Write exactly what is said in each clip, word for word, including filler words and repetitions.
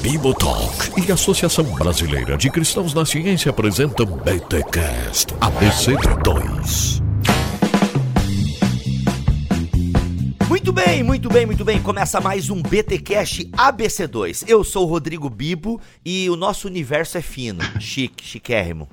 Bibotalk e Associação Brasileira de Cristãos na Ciência apresentam B T C A S T A B C dois. Muito bem, muito bem, muito bem. Começa mais um BTCast A B C dois. Eu sou o Rodrigo Bibo e o nosso universo é fino, chique, chiquérrimo.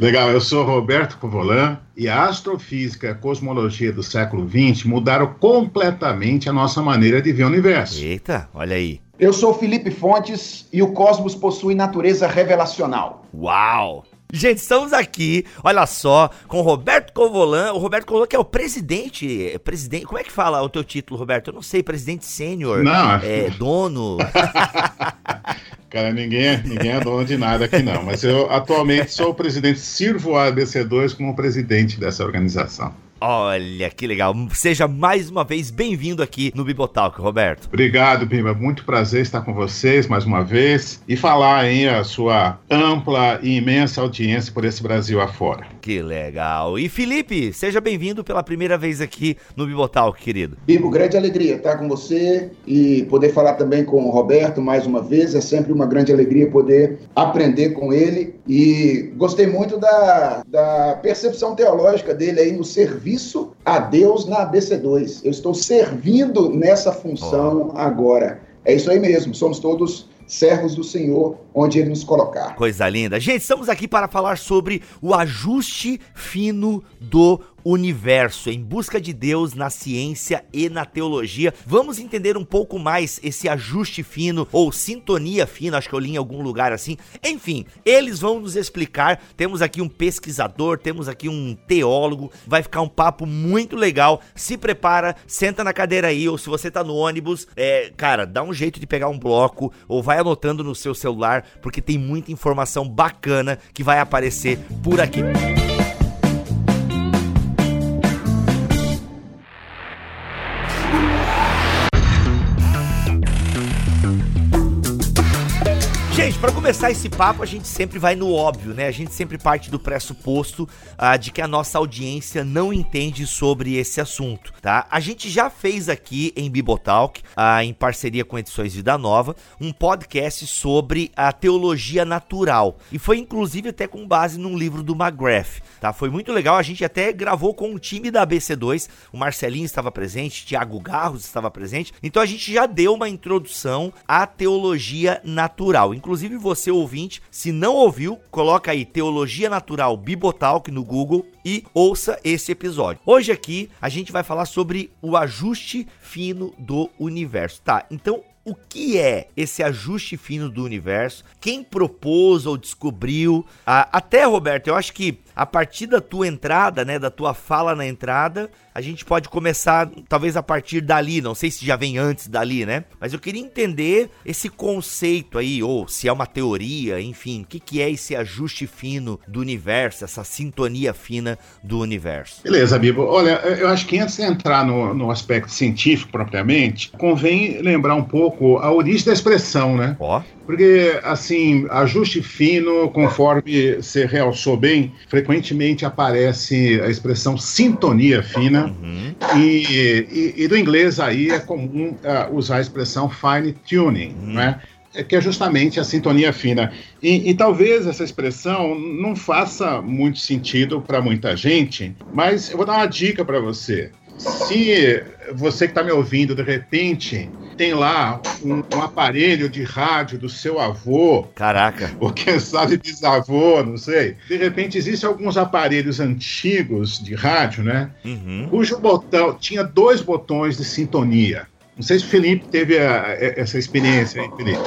Legal, eu sou Roberto Covolan e a astrofísica e a cosmologia do século vinte mudaram completamente a nossa maneira de ver o universo. Eita, olha aí. Eu sou Felipe Fontes e o cosmos possui natureza revelacional. Uau! Gente, estamos aqui, olha só, com o Roberto Covolan. O Roberto Covolan que é o presidente, presidente, como é que fala o teu título, Roberto? Eu não sei, presidente sênior, não, é, dono... Cara, ninguém, ninguém é dono de nada aqui não, mas eu atualmente sou o presidente, sirvo a A B C dois como presidente dessa organização. Olha, que legal. Seja mais uma vez bem-vindo aqui no Bibotalk, Roberto. Obrigado, Biba. Muito prazer estar com vocês mais uma vez e falar aí a sua ampla e imensa audiência por esse Brasil afora. Que legal. E Felipe, seja bem-vindo pela primeira vez aqui no Bibotalk, querido. Bibo, grande alegria estar com você e poder falar também com o Roberto mais uma vez. É sempre uma grande alegria poder aprender com ele e gostei muito da, da percepção teológica dele aí no serviço Isso a Deus na A B C dois. Eu estou servindo nessa função oh. agora. É isso aí mesmo, somos todos servos do Senhor, onde Ele nos colocar. Coisa linda. Gente, estamos aqui para falar sobre o ajuste fino do universo, em busca de Deus na ciência e na teologia. Vamos entender um pouco mais esse ajuste fino ou sintonia fina, acho que eu li em algum lugar assim. Enfim, eles vão nos explicar. Temos aqui um pesquisador, temos aqui um teólogo, vai ficar um papo muito legal. Se prepara, senta na cadeira aí, ou se você tá no ônibus, é, cara, dá um jeito de pegar um bloco ou vai anotando no seu celular, porque tem muita informação bacana que vai aparecer por aqui. Gente, para começar esse papo, a gente sempre vai no óbvio, né? A gente sempre parte do pressuposto uh, de que a nossa audiência não entende sobre esse assunto, tá? A gente já fez aqui em Bibotalk, uh, em parceria com Edições Vida Nova, um podcast sobre a teologia natural. E foi, inclusive, até com base num livro do McGrath, tá? Foi muito legal, a gente até gravou com o time da A B C dois, o Marcelinho estava presente, Tiago Garros estava presente. Então a gente já deu uma introdução à teologia natural. Inclusive você, ouvinte, se não ouviu, coloca aí Teologia Natural Bibotalk no Google e ouça esse episódio. Hoje aqui a gente vai falar sobre o ajuste fino do universo, tá? Então, o que é esse ajuste fino do universo? Quem propôs ou descobriu? Ah, até, Roberto, eu acho que a partir da tua entrada, né, da tua fala na entrada, a gente pode começar, talvez a partir dali, não sei se já vem antes dali, né? Mas eu queria entender esse conceito aí, ou se é uma teoria, enfim, o que, que é esse ajuste fino do universo, essa sintonia fina do universo? Beleza, Bibo. Olha, eu acho que antes de entrar no, no aspecto científico propriamente, convém lembrar um pouco a origem da expressão, né? Ó. Porque, assim, ajuste fino, conforme você realçou bem, frequentemente aparece a expressão sintonia fina. Uhum. E, e, e do inglês aí é comum uh, usar a expressão fine tuning, uhum. né? Que é justamente a sintonia fina. E, e talvez essa expressão não faça muito sentido para muita gente, mas eu vou dar uma dica para você. Se você que está me ouvindo, de repente, tem lá um, um aparelho de rádio do seu avô... Caraca! Ou quem sabe bisavô, não sei. De repente, existem alguns aparelhos antigos de rádio, né? Uhum. Cujo botão... Tinha dois botões de sintonia. Não sei se o Felipe teve a, a, essa experiência, hein, Felipe?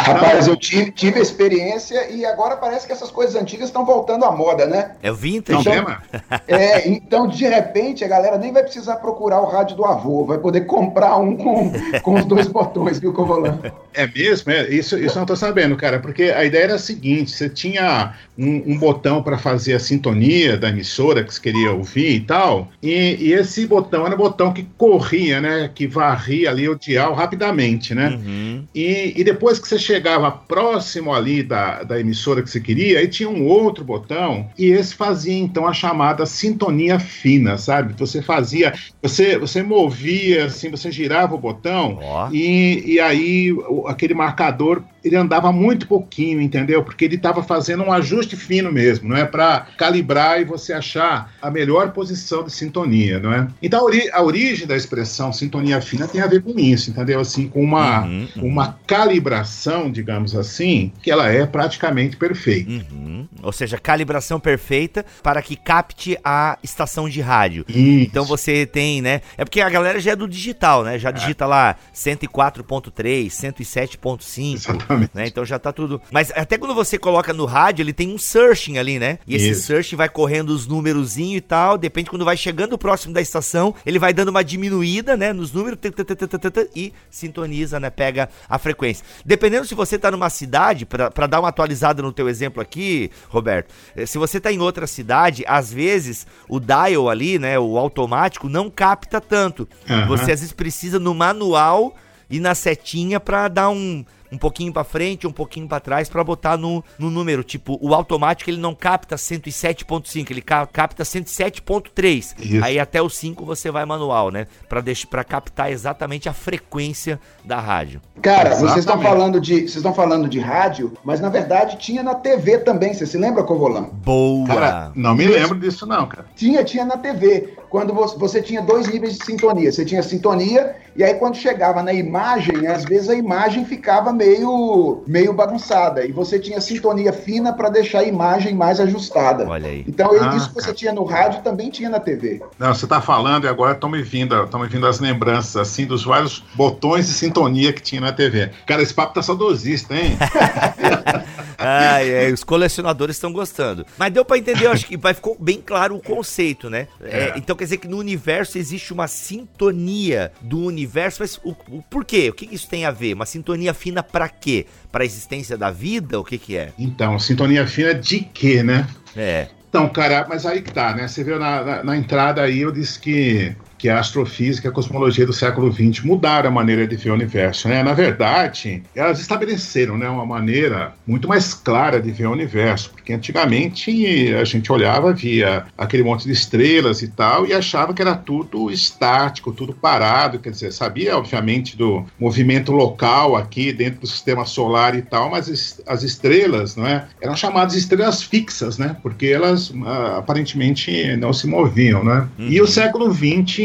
Rapaz, eu tive, tive a experiência e agora parece que essas coisas antigas estão voltando à moda, né? É o vintage. Então, é, então, de repente, a galera nem vai precisar procurar o rádio do avô, vai poder comprar um com, com os dois botões, viu, Covolan? É mesmo? É, isso, isso eu não estou sabendo, cara, porque a ideia era a seguinte, você tinha um, um botão para fazer a sintonia da emissora que você queria ouvir e tal, e, e esse botão era o botão que corria, né, que varria ali o dial rapidamente, né? Uhum. E, e depois que você chegava próximo ali da, da emissora que se queria, aí tinha um outro botão, e esse fazia então a chamada sintonia fina, sabe? Você fazia, você, você movia, assim, você girava o botão, oh. e, e aí aquele marcador, ele andava muito pouquinho, entendeu? Porque ele estava fazendo um ajuste fino mesmo, não é? Para calibrar e você achar a melhor posição de sintonia, não é? Então a, ori- a origem da expressão sintonia fina tem a ver com isso, entendeu? Assim, com uma, uhum, uhum. uma calibração, digamos assim, que ela é praticamente perfeita. Uhum. Ou seja, calibração perfeita para que capte a estação de rádio. Isso. Então você tem, né? É porque a galera já é do digital, né? Já digita é. lá cento e quatro ponto três, cento e sete ponto cinco. Exatamente. Né? Então já tá tudo. Mas até quando você coloca no rádio, ele tem um searching ali, né? E esse Isso. searching vai correndo os numerozinhos e tal. Depende, quando vai chegando próximo da estação, ele vai dando uma diminuída, né? Nos números e sintoniza, né? Pega a frequência. Dependendo se você tá numa cidade, pra, pra dar uma atualizada no teu exemplo aqui, Roberto, se você tá em outra cidade, às vezes o dial ali, né? O automático não capta tanto. Uhum. Você às vezes precisa no manual e na setinha pra dar um... um pouquinho pra frente, um pouquinho pra trás, pra botar no, no número. Tipo, o automático ele não capta cento e sete ponto cinco, ele ca- capta cento e sete ponto três. Isso. Aí até o cinco você vai manual, né? Pra, deix- pra captar exatamente a frequência da rádio. Cara, exatamente. vocês estão falando de vocês estão falando de rádio, mas na verdade tinha na T V também. Você se lembra, Covolan? Boa! Cara, não me lembro disso não, cara. Tinha, tinha na T V. Quando você, você tinha dois níveis de sintonia. Você tinha sintonia, e aí quando chegava na imagem, às vezes a imagem ficava meio, meio bagunçada. E você tinha sintonia fina para deixar a imagem mais ajustada. Olha aí. Então ah, isso que você tinha no rádio também tinha na T V. Não, você tá falando e agora estão me vindo, estão me vindo as lembranças, assim, dos vários botões de sintonia que tinha na T V. Cara, esse papo tá saudosista, hein? Ah, é, os colecionadores estão gostando. Mas deu pra entender, eu acho que ficou bem claro o conceito, né? É, é. Então quer dizer que no universo existe uma sintonia do universo, mas o, o por quê? O que isso tem a ver? Uma sintonia fina pra quê? Pra existência da vida? O que que é? Então, sintonia fina de quê, né? É. Então, cara, mas aí que tá, né? Você viu na, na, na entrada aí, eu disse que... que a astrofísica e a cosmologia do século vinte mudaram a maneira de ver o universo, né? Na verdade, elas estabeleceram, né, uma maneira muito mais clara de ver o universo, porque antigamente a gente olhava, via aquele monte de estrelas e tal, e achava que era tudo estático, tudo parado, quer dizer, sabia, obviamente, do movimento local aqui dentro do sistema solar e tal, mas as estrelas, não é, eram chamadas estrelas fixas, né? Porque elas aparentemente não se moviam, né? Uhum. E o século vinte,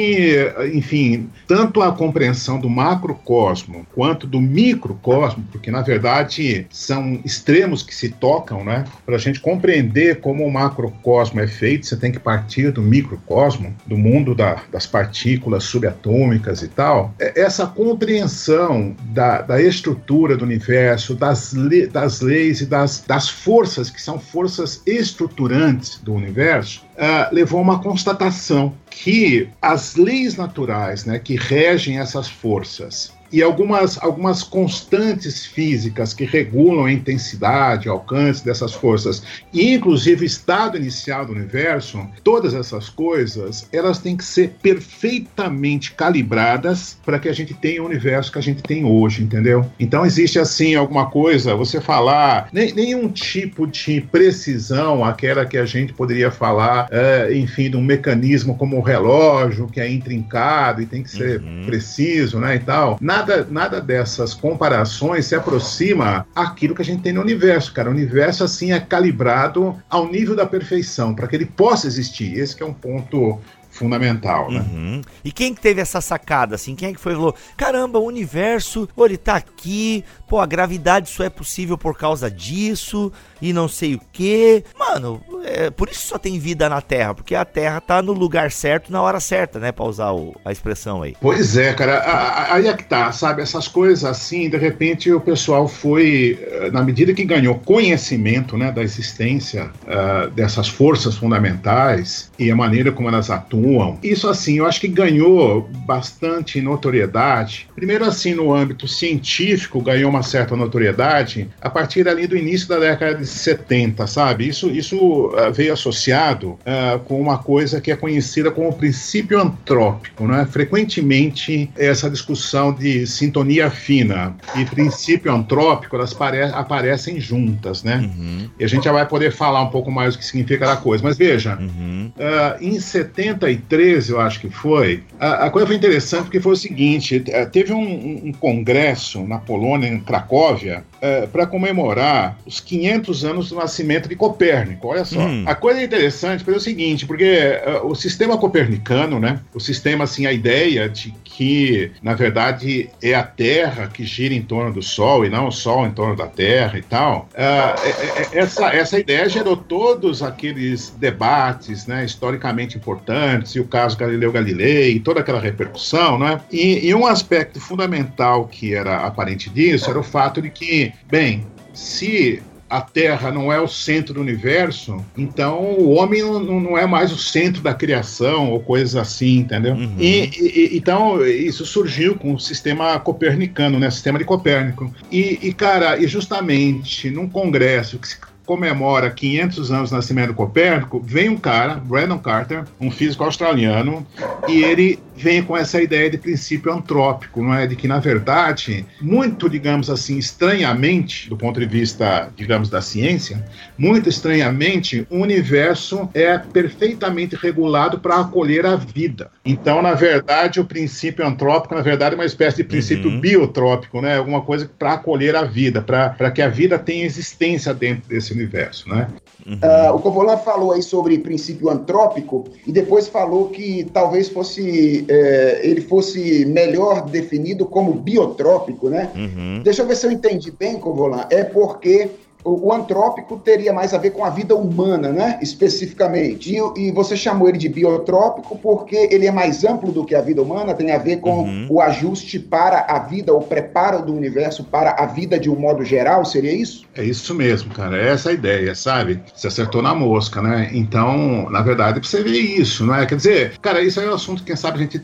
enfim, tanto a compreensão do macrocosmo quanto do microcosmo, porque na verdade são extremos que se tocam, né? Para a gente compreender como o macrocosmo é feito, você tem que partir do microcosmo, do mundo da, das partículas subatômicas e tal. Essa compreensão da, da estrutura do universo, das, le, das leis e das, das forças, que são forças estruturantes do universo, Uh, levou a uma constatação que as leis naturais, né, que regem essas forças, e algumas, algumas constantes físicas que regulam a intensidade, o alcance dessas forças, e inclusive o estado inicial do universo, todas essas coisas, elas têm que ser perfeitamente calibradas para que a gente tenha o universo que a gente tem hoje, entendeu? Então existe assim alguma coisa, você falar, nem, nenhum tipo de precisão, aquela que a gente poderia falar, é, enfim, de um mecanismo como o relógio, que é intrincado e tem que ser uhum. preciso, né, e tal. Nada, nada dessas comparações se aproxima àquilo que a gente tem no universo, cara. O universo, assim, é calibrado ao nível da perfeição, para que ele possa existir. Esse que é um ponto fundamental, né? Uhum. E quem que teve essa sacada, assim? Quem é que foi e falou, caramba, o universo, pô, ele tá aqui, pô, a gravidade só é possível por causa disso, e não sei o quê. Mano, é, por isso só tem vida na Terra, porque a Terra tá no lugar certo, na hora certa, né? Pra usar o, a expressão aí. Pois é, cara. Aí é que tá, sabe? Essas coisas assim, de repente o pessoal foi, na medida que ganhou conhecimento, né, da existência uh, dessas forças fundamentais e a maneira como elas atuam, isso assim, eu acho que ganhou bastante notoriedade. Primeiro assim, no âmbito científico, ganhou uma certa notoriedade a partir ali do início da década de setenta, sabe? Isso, isso veio associado uh, com uma coisa que é conhecida como o princípio antrópico, né? Frequentemente, essa discussão de sintonia fina e princípio antrópico, elas aparecem juntas, né? Uhum. E a gente já vai poder falar um pouco mais do que significa cada coisa. Mas veja, uhum. uh, em setenta e três, eu acho que foi, a, a coisa foi interessante porque foi o seguinte, teve um, um congresso na Polônia, em Cracóvia, uh, para comemorar os quinhentos anos do nascimento de Copérnico, olha só. Hum. A coisa interessante foi o seguinte, porque uh, o sistema copernicano, né, o sistema, assim, a ideia de que, na verdade, é a Terra que gira em torno do Sol e não o Sol em torno da Terra e tal, uh, é, é, essa, essa ideia gerou todos aqueles debates, né, historicamente importantes, e o caso Galileu Galilei, e toda aquela repercussão, né, e, e um aspecto fundamental que era aparente disso era o fato de que, bem, se a Terra não é o centro do universo, então o homem não, não é mais o centro da criação ou coisas assim, entendeu? Uhum. E, e, então isso surgiu com o sistema copernicano, né? Sistema de Copérnico. E, e cara, e justamente num congresso que se comemora quinhentos anos do nascimento do Copérnico, vem um cara, Brandon Carter, um físico australiano, e ele vem com essa ideia de princípio antrópico, não é? De que, na verdade, muito, digamos assim, estranhamente, do ponto de vista, digamos, da ciência, muito estranhamente, o universo é perfeitamente regulado para acolher a vida. Então, na verdade, o princípio antrópico, na verdade, é uma espécie de princípio uhum. biotrópico, né? Alguma coisa para acolher a vida, para que a vida tenha existência dentro desse universo, né? Uhum. Uh, o Covolan falou aí sobre princípio antrópico e depois falou que talvez fosse é, ele fosse melhor definido como biotrópico, né? Uhum. Deixa eu ver se eu entendi bem, Covolan. É porque o, o antrópico teria mais a ver com a vida humana, né? Especificamente. E, e você chamou ele de biotrópico porque ele é mais amplo do que a vida humana, tem a ver com uhum. o ajuste para a vida, o preparo do universo para a vida de um modo geral, seria isso? É isso mesmo, cara, é essa a ideia, sabe? Você acertou na mosca, né? Então, na verdade, você vê isso, não é? Quer dizer, cara, isso aí é um assunto que, quem sabe, a gente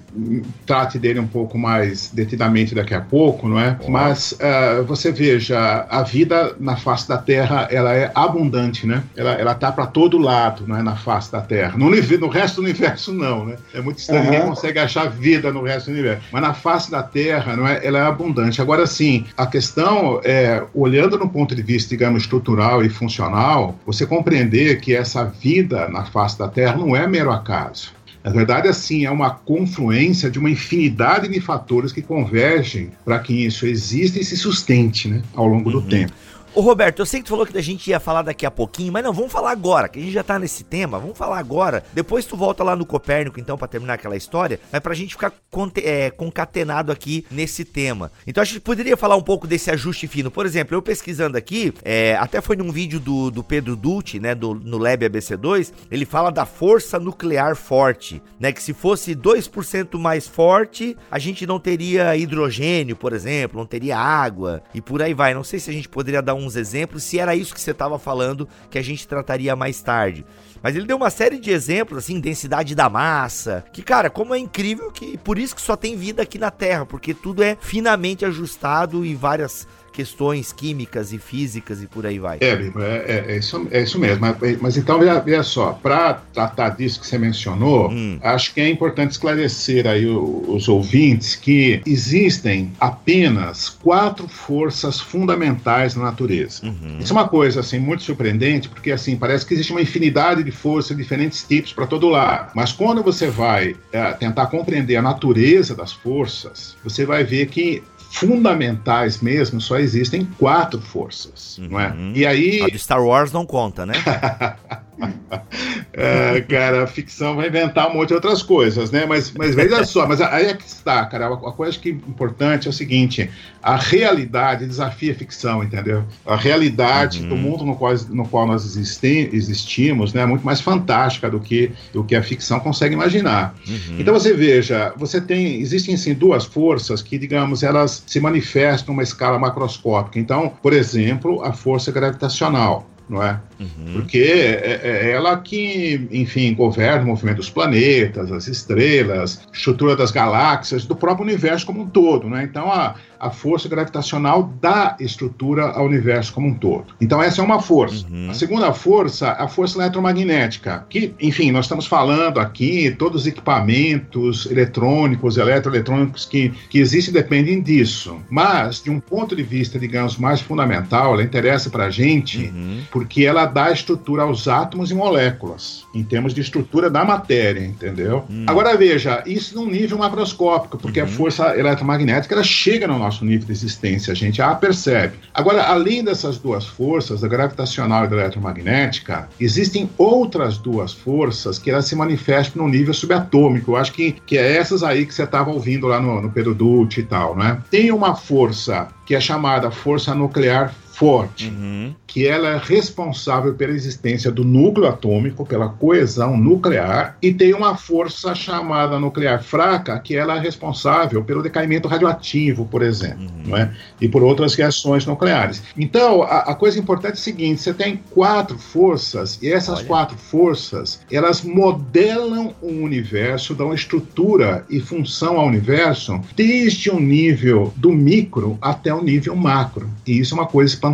trate dele um pouco mais detidamente daqui a pouco, não é? Oh. Mas uh, você veja, a vida na face da Terra, ela é abundante, né? Ela, ela tá para todo lado, não é? Na face da Terra. No, no resto do universo, não, né? É muito estranho, uhum. ninguém consegue achar vida no resto do universo. Mas na face da Terra, não é? Ela é abundante. Agora, sim, a questão é, olhando no ponto de vista, digamos, estrutural e funcional, você compreender que essa vida na face da Terra não é mero acaso. Na verdade, assim, é uma confluência de uma infinidade de fatores que convergem para que isso exista e se sustente, né, ao longo uhum. do tempo. Ô Roberto, eu sei que tu falou que a gente ia falar daqui a pouquinho, mas não, vamos falar agora, que a gente já tá nesse tema, vamos falar agora. Depois tu volta lá no Copérnico, então, pra terminar aquela história, mas pra gente ficar concatenado aqui nesse tema. Então a gente poderia falar um pouco desse ajuste fino. Por exemplo, eu pesquisando aqui, é, até foi num vídeo do, do Pedro Dutti, né, do, no Lab A B C dois, ele fala da força nuclear forte, né, que se fosse dois por cento mais forte, a gente não teria hidrogênio, por exemplo, não teria água, e por aí vai. Não sei se a gente poderia dar um uns exemplos, se era isso que você estava falando, que a gente trataria mais tarde. Mas ele deu uma série de exemplos, assim, densidade da massa, que, cara, como é incrível que, por isso que só tem vida aqui na Terra, porque tudo é finamente ajustado e várias questões químicas e físicas e por aí vai. É, é, é, isso, é isso mesmo. Mas, mas então, veja só, para tratar disso que você mencionou, hum. acho que é importante esclarecer aí os, os ouvintes que existem apenas quatro forças fundamentais na natureza. Uhum. Isso é uma coisa, assim, muito surpreendente, porque, assim, parece que existe uma infinidade de forças, diferentes tipos para todo lado. Mas quando você vai é, tentar compreender a natureza das forças, você vai ver que fundamentais mesmo, só existem quatro forças, uhum. não é? E aí... A de Star Wars não conta, né? é, cara, a ficção vai inventar um monte de outras coisas, né? Mas, mas veja só, mas aí é que está, cara. A coisa que é importante é o seguinte, a realidade desafia a ficção, entendeu? A realidade uhum. do mundo no qual, no qual nós existi- existimos, né, é muito mais fantástica do que, do que a ficção consegue imaginar. Uhum. Então você veja, você tem, existem, assim, duas forças que, digamos, elas se manifestam numa escala macroscópica. Então, por exemplo, a força gravitacional. não é? Uhum. Porque é, é ela que, enfim, governa o movimento dos planetas, as estrelas, estrutura das galáxias, do próprio universo como um todo, né? Então, a, a força gravitacional dá estrutura ao universo como um todo. Então, essa é uma força. Uhum. A segunda força, a força eletromagnética, que, enfim, nós estamos falando aqui, todos os equipamentos eletrônicos, eletroeletrônicos que, que existem dependem disso. Mas, de um ponto de vista, digamos, mais fundamental, ela interessa para a gente, uhum, porque ela dá estrutura aos átomos e moléculas, em termos de estrutura da matéria, entendeu? Uhum. Agora, veja, isso num nível macroscópico, porque uhum, a força eletromagnética, ela chega no nosso nível de existência, a gente a percebe. Agora, além dessas duas forças, a gravitacional e da eletromagnética, existem outras duas forças que elas se manifestam no nível subatômico. Eu acho que, que é essas aí que você estava ouvindo lá no, no Pedro Dutti e tal, né? Tem uma força que é chamada força nuclear forte, uhum, que ela é responsável pela existência do núcleo atômico, pela coesão nuclear, e tem uma força chamada nuclear fraca, que ela é responsável pelo decaimento radioativo, por exemplo, uhum, não é? E por outras reações nucleares. Então, a, a coisa importante é o seguinte, você tem quatro forças, e essas Olha. quatro forças, elas modelam o universo, dão estrutura e função ao universo, desde o nível do micro até o nível macro, e isso é uma coisa espantosa.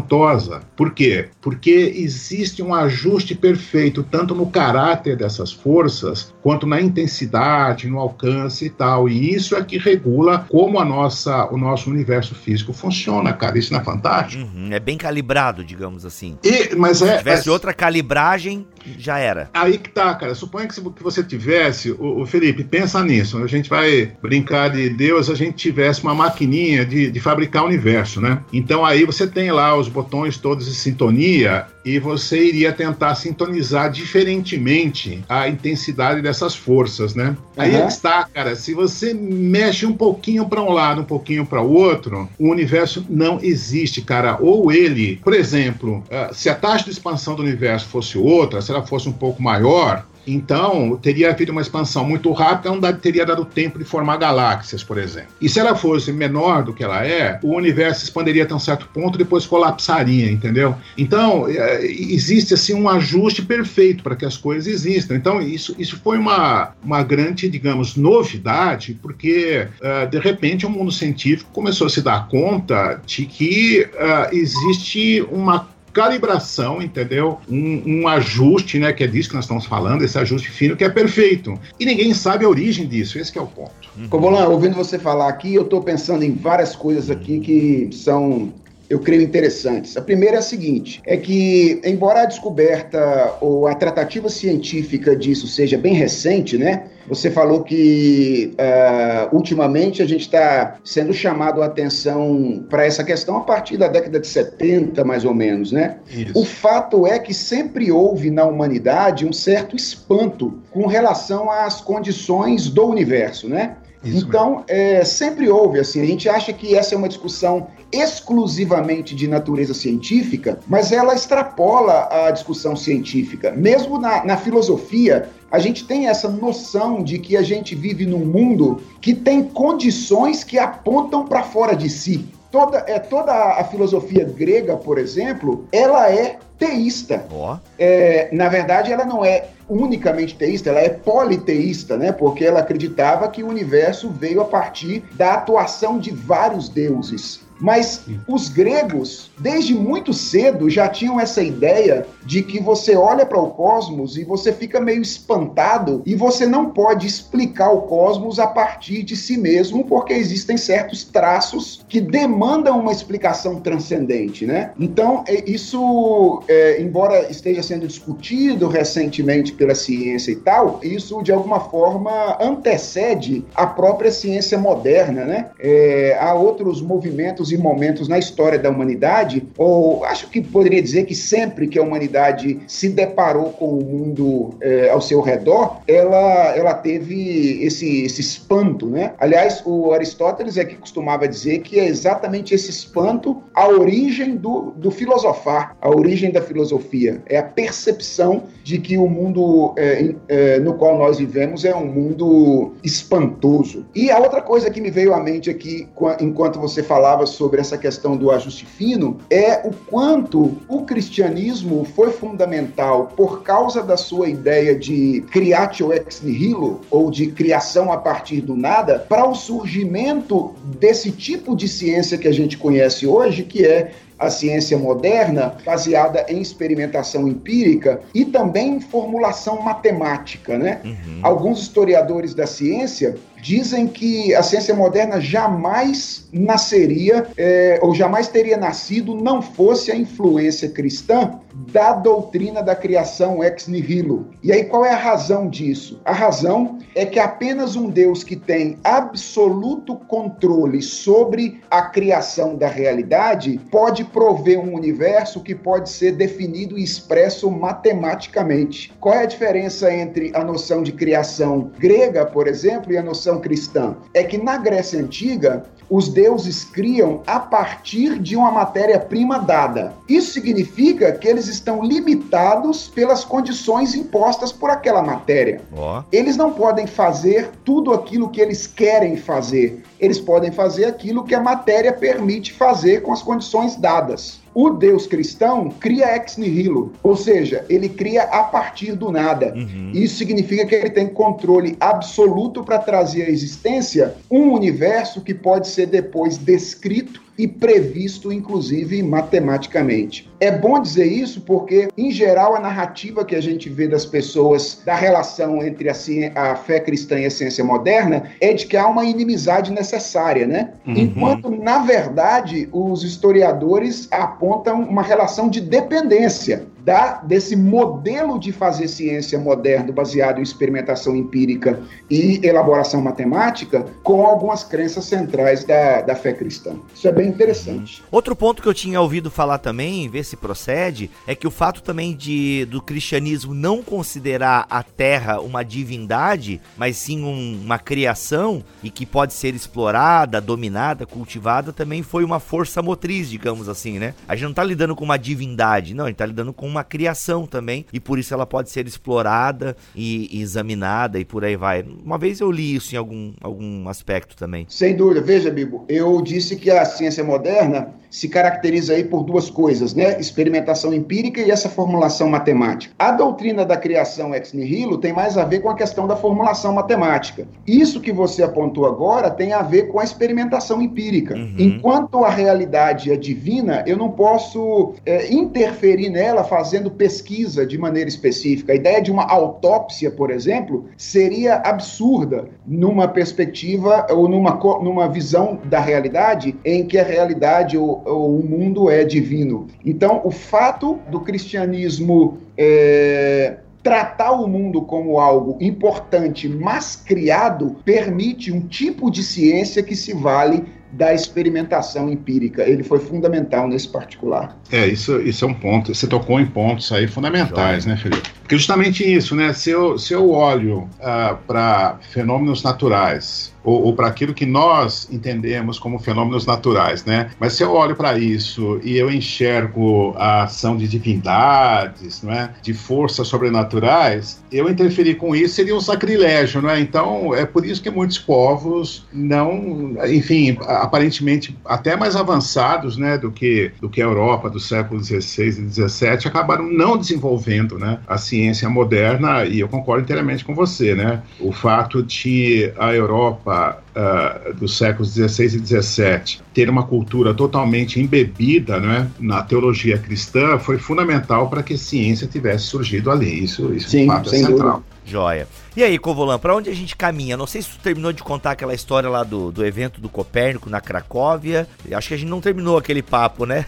Por quê? Porque existe um ajuste perfeito tanto no caráter dessas forças quanto na intensidade, no alcance e tal. E isso é que regula como a nossa, o nosso universo físico funciona, cara. Isso não é fantástico? Uhum, é bem calibrado, digamos assim. E, mas é, Se tivesse é, outra calibragem, já era. Aí que tá, cara. Suponha que você tivesse... O, o Felipe, pensa nisso. A gente vai brincar de Deus, a gente tivesse uma maquininha de, de fabricar o universo, né? Então aí você tem lá os botões todos em sintonia e você iria tentar sintonizar diferentemente a intensidade dessas forças, né? Uhum. Aí está, cara, se você mexe um pouquinho para um lado, um pouquinho para o outro, o universo não existe, cara. Ou ele, por exemplo, se a taxa de expansão do universo fosse outra, se ela fosse um pouco maior, então, teria havido uma expansão muito rápida, não teria dado tempo de formar galáxias, por exemplo. E se ela fosse menor do que ela é, o universo expandiria até um certo ponto e depois colapsaria, entendeu? Então, existe assim um ajuste perfeito para que as coisas existam. Então, isso, isso foi uma, uma grande, digamos, novidade, porque, uh, de repente, o mundo científico começou a se dar conta de que uh, existe uma calibração, entendeu? Um, um ajuste, né? Que é disso que nós estamos falando, esse ajuste fino que é perfeito. E ninguém sabe a origem disso, esse que é o ponto. Uhum. Covolan, ouvindo você falar aqui, eu estou pensando em várias coisas aqui que são, eu creio, interessantes. A primeira é a seguinte, é que, embora a descoberta ou a tratativa científica disso seja bem recente, né? Você falou que, uh, ultimamente, a gente está sendo chamado a atenção para essa questão a partir da década de setenta, mais ou menos, né? Isso. O fato é que sempre houve na humanidade um certo espanto com relação às condições do universo, né? Isso. Então, é, sempre houve, assim, a gente acha que essa é uma discussão exclusivamente de natureza científica, mas ela extrapola a discussão científica. Mesmo na, na filosofia, a gente tem essa noção de que a gente vive num mundo que tem condições que apontam para fora de si. Toda, é, toda a filosofia grega, por exemplo, ela é teísta. Oh. É, na verdade, ela não é unicamente teísta, ela é politeísta, né? Porque ela acreditava que o universo veio a partir da atuação de vários deuses. Mas os gregos, desde muito cedo, já tinham essa ideia de que você olha para o cosmos e você fica meio espantado e você não pode explicar o cosmos a partir de si mesmo, porque existem certos traços que demandam uma explicação transcendente, né? Então, isso, é, embora esteja sendo discutido recentemente pela ciência e tal, isso, de alguma forma, antecede a própria ciência moderna, né? É, há outros movimentos e momentos na história da humanidade, ou acho que poderia dizer que sempre que a humanidade se deparou com o mundo é, ao seu redor, ela, ela teve esse, esse espanto, né? Aliás, o Aristóteles é que costumava dizer que é exatamente esse espanto a origem do, do filosofar, a origem da filosofia. É a percepção de que o mundo mundo é, é, no qual nós vivemos é um mundo espantoso. E a outra coisa que me veio à mente aqui, enquanto você falava sobre essa questão do ajuste fino, é o quanto o cristianismo foi fundamental por causa da sua ideia de creatio ex nihilo, ou de criação a partir do nada, para o surgimento desse tipo de ciência que a gente conhece hoje, que é a ciência moderna, baseada em experimentação empírica e também em formulação matemática, né? Uhum. Alguns historiadores da ciência dizem que a ciência moderna jamais nasceria, é, ou jamais teria nascido, não fosse a influência cristã da doutrina da criação ex nihilo. E aí, qual é a razão disso? A razão é que apenas um Deus que tem absoluto controle sobre a criação da realidade pode prover um universo que pode ser definido e expresso matematicamente. Qual é a diferença entre a noção de criação grega, por exemplo, e a noção cristã? É que na Grécia Antiga, os deuses criam a partir de uma matéria-prima dada. Isso significa que eles estão limitados pelas condições impostas por aquela matéria. Oh. Eles não podem fazer tudo aquilo que eles querem fazer. Eles podem fazer aquilo que a matéria permite fazer com as condições dadas. O Deus cristão cria ex nihilo, ou seja, ele cria a partir do nada. Uhum. Isso significa que ele tem controle absoluto para trazer à existência um universo que pode ser depois descrito e previsto, inclusive, matematicamente. É bom dizer isso porque, em geral, a narrativa que a gente vê das pessoas, da relação entre a, ciência, a fé cristã e a ciência moderna, é de que há uma inimizade necessária, né? Uhum. Enquanto, na verdade, os historiadores apontam uma relação de dependência Da, desse modelo de fazer ciência moderno baseado em experimentação empírica e elaboração matemática com algumas crenças centrais da, da fé cristã. Isso é bem interessante. Uhum. Outro ponto que eu tinha ouvido falar também, ver se procede, é que o fato também de, do cristianismo não considerar a Terra uma divindade, mas sim um, uma criação e que pode ser explorada, dominada, cultivada, também foi uma força motriz, digamos assim, né? A gente não está lidando com uma divindade, não, a gente está lidando com uma uma criação também, e por isso ela pode ser explorada e examinada e por aí vai. Uma vez eu li isso em algum, algum aspecto também. Sem dúvida. Veja, Bibo, eu disse que a ciência moderna se caracteriza aí por duas coisas, né? Experimentação empírica e essa formulação matemática. A doutrina da criação ex nihilo tem mais a ver com a questão da formulação matemática. Isso que você apontou agora tem a ver com a experimentação empírica. Uhum. Enquanto a realidade é divina, eu não posso é, interferir nela fazendo pesquisa de maneira específica. A ideia de uma autópsia, por exemplo, seria absurda numa perspectiva ou numa, numa visão da realidade em que a realidade ou, ou o mundo é divino. Então, o fato do cristianismo é, tratar o mundo como algo importante, mas criado, permite um tipo de ciência que se vale da experimentação empírica. Ele foi fundamental nesse particular. É, isso, isso é um ponto. Você tocou em pontos aí fundamentais, né, Felipe? Porque justamente isso, né? Se eu, se eu olho uh, para fenômenos naturais, ou, ou para aquilo que nós entendemos como fenômenos naturais, né? Mas se eu olho para isso e eu enxergo a ação de divindades, não é? De forças sobrenaturais, eu interferir com isso seria um sacrilégio, não é? Então, é por isso que muitos povos não, enfim, aparentemente até mais avançados, né, do que, do que a Europa do século dezesseis e dezessete, acabaram não desenvolvendo, né, a ciência moderna, e eu concordo inteiramente com você, né? O fato de a Europa uh, dos séculos dezesseis e dezessete ter uma cultura totalmente embebida, né, na teologia cristã foi fundamental para que a ciência tivesse surgido ali. Isso, isso Sim, é um fato central. Dúvida. Joia. E aí, Covolan, para onde a gente caminha? Não sei se tu terminou de contar aquela história lá do, do evento do Copérnico na Cracóvia. Acho que a gente não terminou aquele papo, né?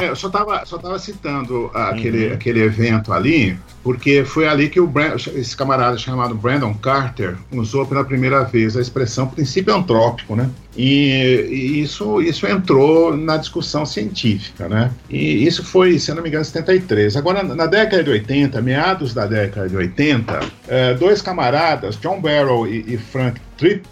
é, eu só tava, só tava citando aquele, uhum. aquele evento ali, porque foi ali que o Brand, esse camarada chamado Brandon Carter usou pela primeira vez a expressão princípio antrópico, né? E, e isso, isso entrou na discussão científica, né? E isso foi, se não me engano, em setenta e três. Agora, na década de oitenta, meados da década de oitenta, eh, dois camaradas, John Barrow e, e Frank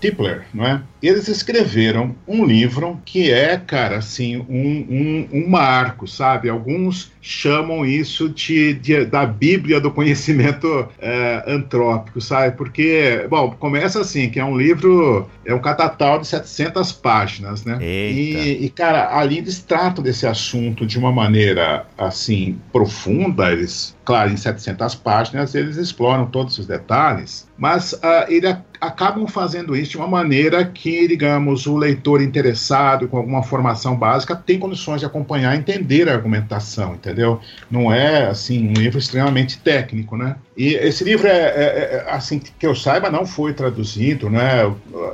Tipler, não é? Eles escreveram um livro que é, cara, assim, um, um, um marco, sabe? Alguns chamam isso de, de, da Bíblia do conhecimento eh, antrópico, sabe? Porque, bom, começa assim, que é um livro, é um catatal de setecentas páginas, né? E, e, cara, ali eles tratam desse assunto de uma maneira, assim, profunda. Eles, claro, em setecentas páginas, eles exploram todos os detalhes, mas uh, ele a, acabam fazendo isso de uma maneira que, digamos, o leitor interessado, com alguma formação básica, tem condições de acompanhar, entender a argumentação, entendeu? Não é, assim, um livro extremamente técnico, né? E esse livro, é, é, é assim, que eu saiba, não foi traduzido, né? O,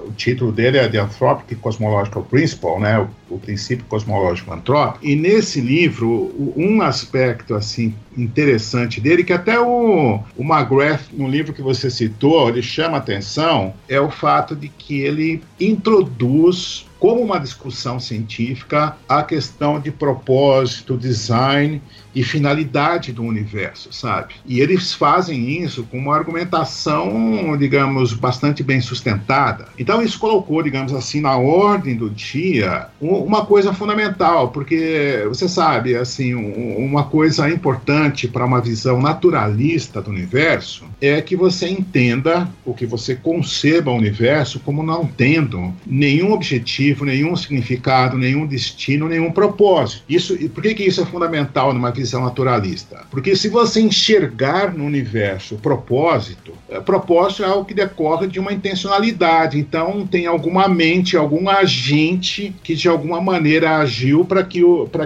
o título dele é The Anthropic Cosmological Principle, né? O, o princípio cosmológico antrópico. E nesse livro, um aspecto, assim, interessante dele, que até o, o McGrath, no livro que você citou, ele chama atenção, é o fato de que ele introduz como uma discussão científica a questão de propósito, design e finalidade do universo, sabe? E eles fazem isso com uma argumentação, digamos, bastante bem sustentada. Então isso colocou, digamos assim, na ordem do dia uma coisa fundamental, porque, você sabe, assim, uma coisa importante para uma visão naturalista do universo é que você entenda, ou que você conceba o universo como não tendo nenhum objetivo, nenhum significado, nenhum destino, nenhum propósito. Isso, e por que, que isso é fundamental numa visão naturalista? Porque se você enxergar no universo propósito, propósito é algo que decorre de uma intencionalidade. Então tem alguma mente, algum agente que de alguma maneira agiu para que,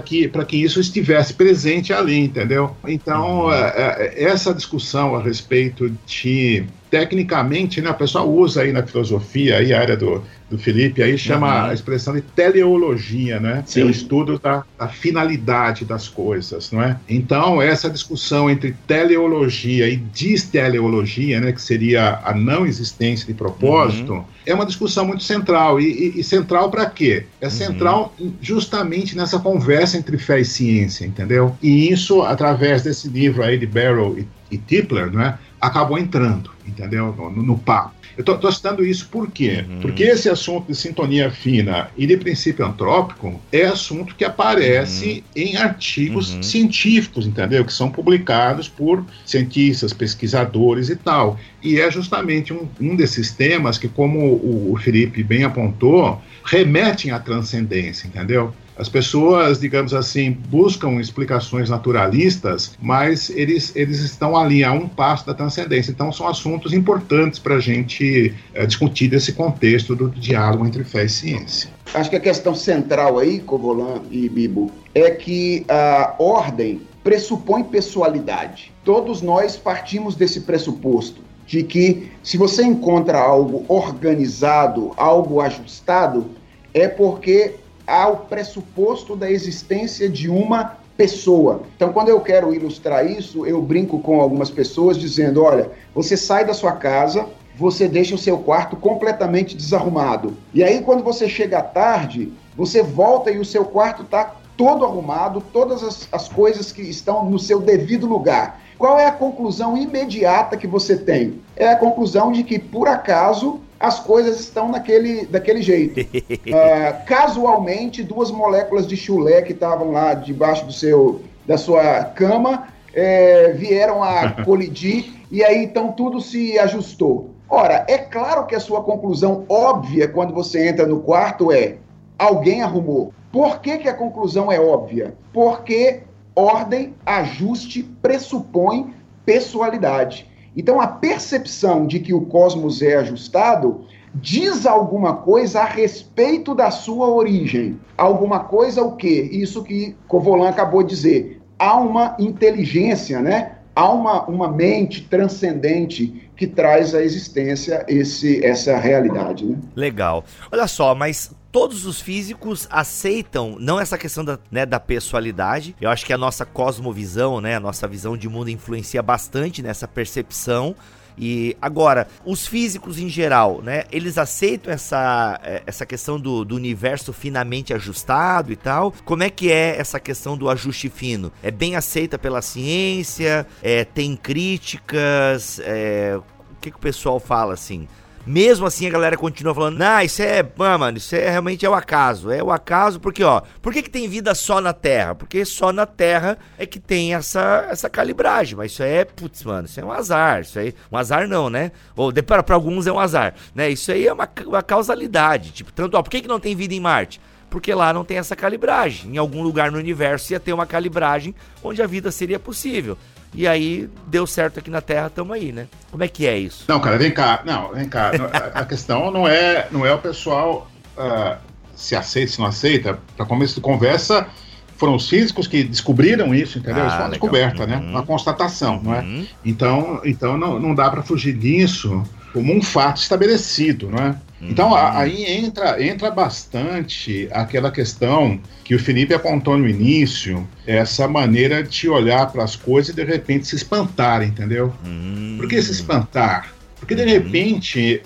que, que isso estivesse presente ali, entendeu? Então essa discussão a respeito de... Tecnicamente, né, o pessoal usa aí na filosofia, aí a área do, do Felipe, aí chama uhum. a expressão de teleologia, né? É o estudo da, da finalidade das coisas, não é? Então, essa discussão entre teleologia e disteleologia, né, que seria a não existência de propósito, uhum. é uma discussão muito central. E, e, e central para quê? É central uhum. justamente nessa conversa entre fé e ciência, entendeu? E isso, através desse livro aí de Barrow e, e Tipler, não é? Acabou entrando, entendeu? No, no papo. Eu tô, tô citando isso por quê? Uhum. Porque esse assunto de sintonia fina e de princípio antrópico é assunto que aparece uhum. em artigos uhum. científicos, entendeu? Que são publicados por cientistas, pesquisadores e tal. E é justamente um, um desses temas que, como o, o Felipe bem apontou, remetem à transcendência, entendeu? As pessoas, digamos assim, buscam explicações naturalistas, mas eles, eles estão ali a um passo da transcendência. Então, são assuntos importantes para a gente é, discutir esse contexto do diálogo entre fé e ciência. Acho que a questão central aí, Covolan e Bibo, é que a ordem pressupõe pessoalidade. Todos nós partimos desse pressuposto de que, se você encontra algo organizado, algo ajustado, é porque... ao pressuposto da existência de uma pessoa. Então, quando eu quero ilustrar isso, eu brinco com algumas pessoas dizendo, olha, você sai da sua casa, você deixa o seu quarto completamente desarrumado. E aí, quando você chega à tarde, você volta e o seu quarto está todo arrumado, todas as, as coisas que estão no seu devido lugar. Qual é a conclusão imediata que você tem? É a conclusão de que, por acaso... as coisas estão naquele, daquele jeito. uh, casualmente, duas moléculas de chulé que estavam lá debaixo do seu, da sua cama eh, vieram a colidir e aí então tudo se ajustou. Ora, é claro que a sua conclusão óbvia quando você entra no quarto é: alguém arrumou. Por que que a conclusão é óbvia? Porque ordem, ajuste, pressupõe pessoalidade. Então, a percepção de que o cosmos é ajustado diz alguma coisa a respeito da sua origem. Alguma coisa o quê? Isso que Covolan acabou de dizer. Há uma inteligência, né? Há uma, uma mente transcendente que traz à existência esse, essa realidade, né? Legal. Olha só, mas... todos os físicos aceitam, não essa questão da, né, da pessoalidade. Eu acho que a nossa cosmovisão, né, a nossa visão de mundo influencia bastante nessa percepção. E agora, os físicos em geral, né, eles aceitam essa, essa questão do, do universo finamente ajustado e tal? Como é que é essa questão do ajuste fino? É bem aceita pela ciência? É, tem críticas? É, o que, que o pessoal fala assim? Mesmo assim a galera continua falando, ah, isso é, mano, isso é realmente é o acaso, é o acaso porque, ó, por que que tem vida só na Terra? Porque só na Terra é que tem essa, essa calibragem, mas isso é, putz, mano, isso é um azar, isso aí, um azar não, né, ou para alguns é um azar, né, isso aí é uma, uma causalidade, tipo, tanto, ó, por que que não tem vida em Marte? Porque lá não tem essa calibragem, em algum lugar no universo ia ter uma calibragem onde a vida seria possível. E aí, deu certo aqui na Terra, tamo aí, né? Como é que é isso? Não, cara, vem cá. Não, vem cá. A questão não é, não é o pessoal uh, se aceita, se não aceita. Para começo de conversa, foram os físicos que descobriram isso, entendeu? Ah, isso foi uma legal. Descoberta, uhum. né? Uma constatação, uhum. não é? Então, então não, não dá para fugir disso como um fato estabelecido, não é? Uhum. Então, a, aí entra, entra bastante aquela questão que o Felipe apontou no início, essa maneira de olhar para as coisas e de repente se espantar, entendeu? Uhum. Por que se espantar? Porque de uhum. repente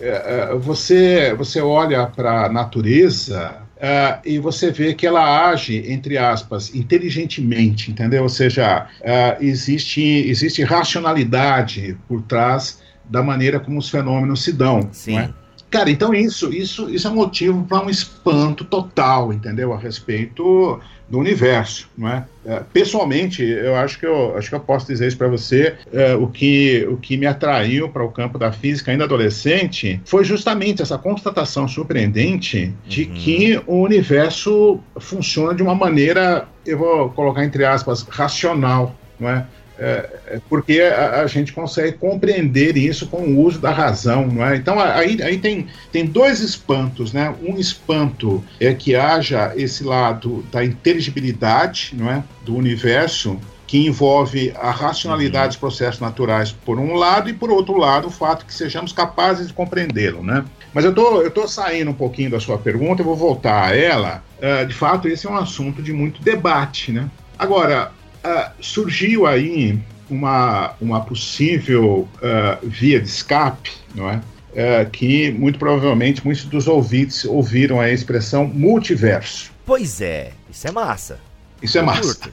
você, você olha para a natureza uh, e você vê que ela age, entre aspas, inteligentemente, entendeu? Ou seja, uh, existe, existe racionalidade por trás da maneira como os fenômenos se dão, Sim. não é? Cara, então isso, isso, isso é motivo para um espanto total, entendeu? A respeito do universo, não é? Pessoalmente, eu acho que eu, acho que eu posso dizer isso para você, é, o, que, o que me atraiu para o campo da física ainda adolescente foi justamente essa constatação surpreendente de uhum. que o universo funciona de uma maneira, eu vou colocar entre aspas, racional, não é? É, porque a, a gente consegue compreender isso com o uso da razão, não é? Então aí, aí tem, tem dois espantos, né? Um espanto é que haja esse lado da inteligibilidade, não é? Do universo, que envolve a racionalidade uhum. dos processos naturais por um lado e por outro lado o fato que sejamos capazes de compreendê-lo, né? Mas eu tô, eu tô saindo um pouquinho da sua pergunta, eu vou voltar a ela. Uh, de fato, esse é um assunto de muito debate, né? Agora, Uh, surgiu aí uma, uma possível uh, via de escape, não é? Uh, que muito provavelmente muitos dos ouvintes ouviram a expressão multiverso. Pois é, isso é massa. Isso é massa.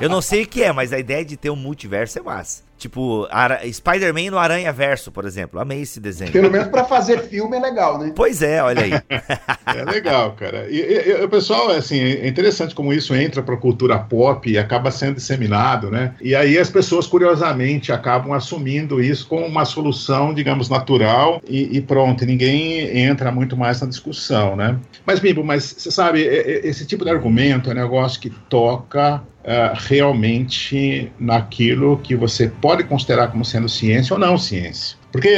Eu não sei o que é, mas a ideia de ter um multiverso é massa. Tipo, Ara... Spider-Man no Aranha-Verso, por exemplo. Amei esse desenho. Pelo menos pra fazer filme é legal, né? Pois é, olha aí. É legal, cara. E, e, e o pessoal, assim, é interessante como isso entra pra cultura pop e acaba sendo disseminado, né? E aí as pessoas, curiosamente, acabam assumindo isso como uma solução, digamos, natural e, e pronto. Ninguém entra muito mais na discussão, né? Mas, Bibo, mas você sabe, esse tipo de argumento é um negócio que toca... Uh, realmente naquilo que você pode considerar como sendo ciência ou não ciência. Porque,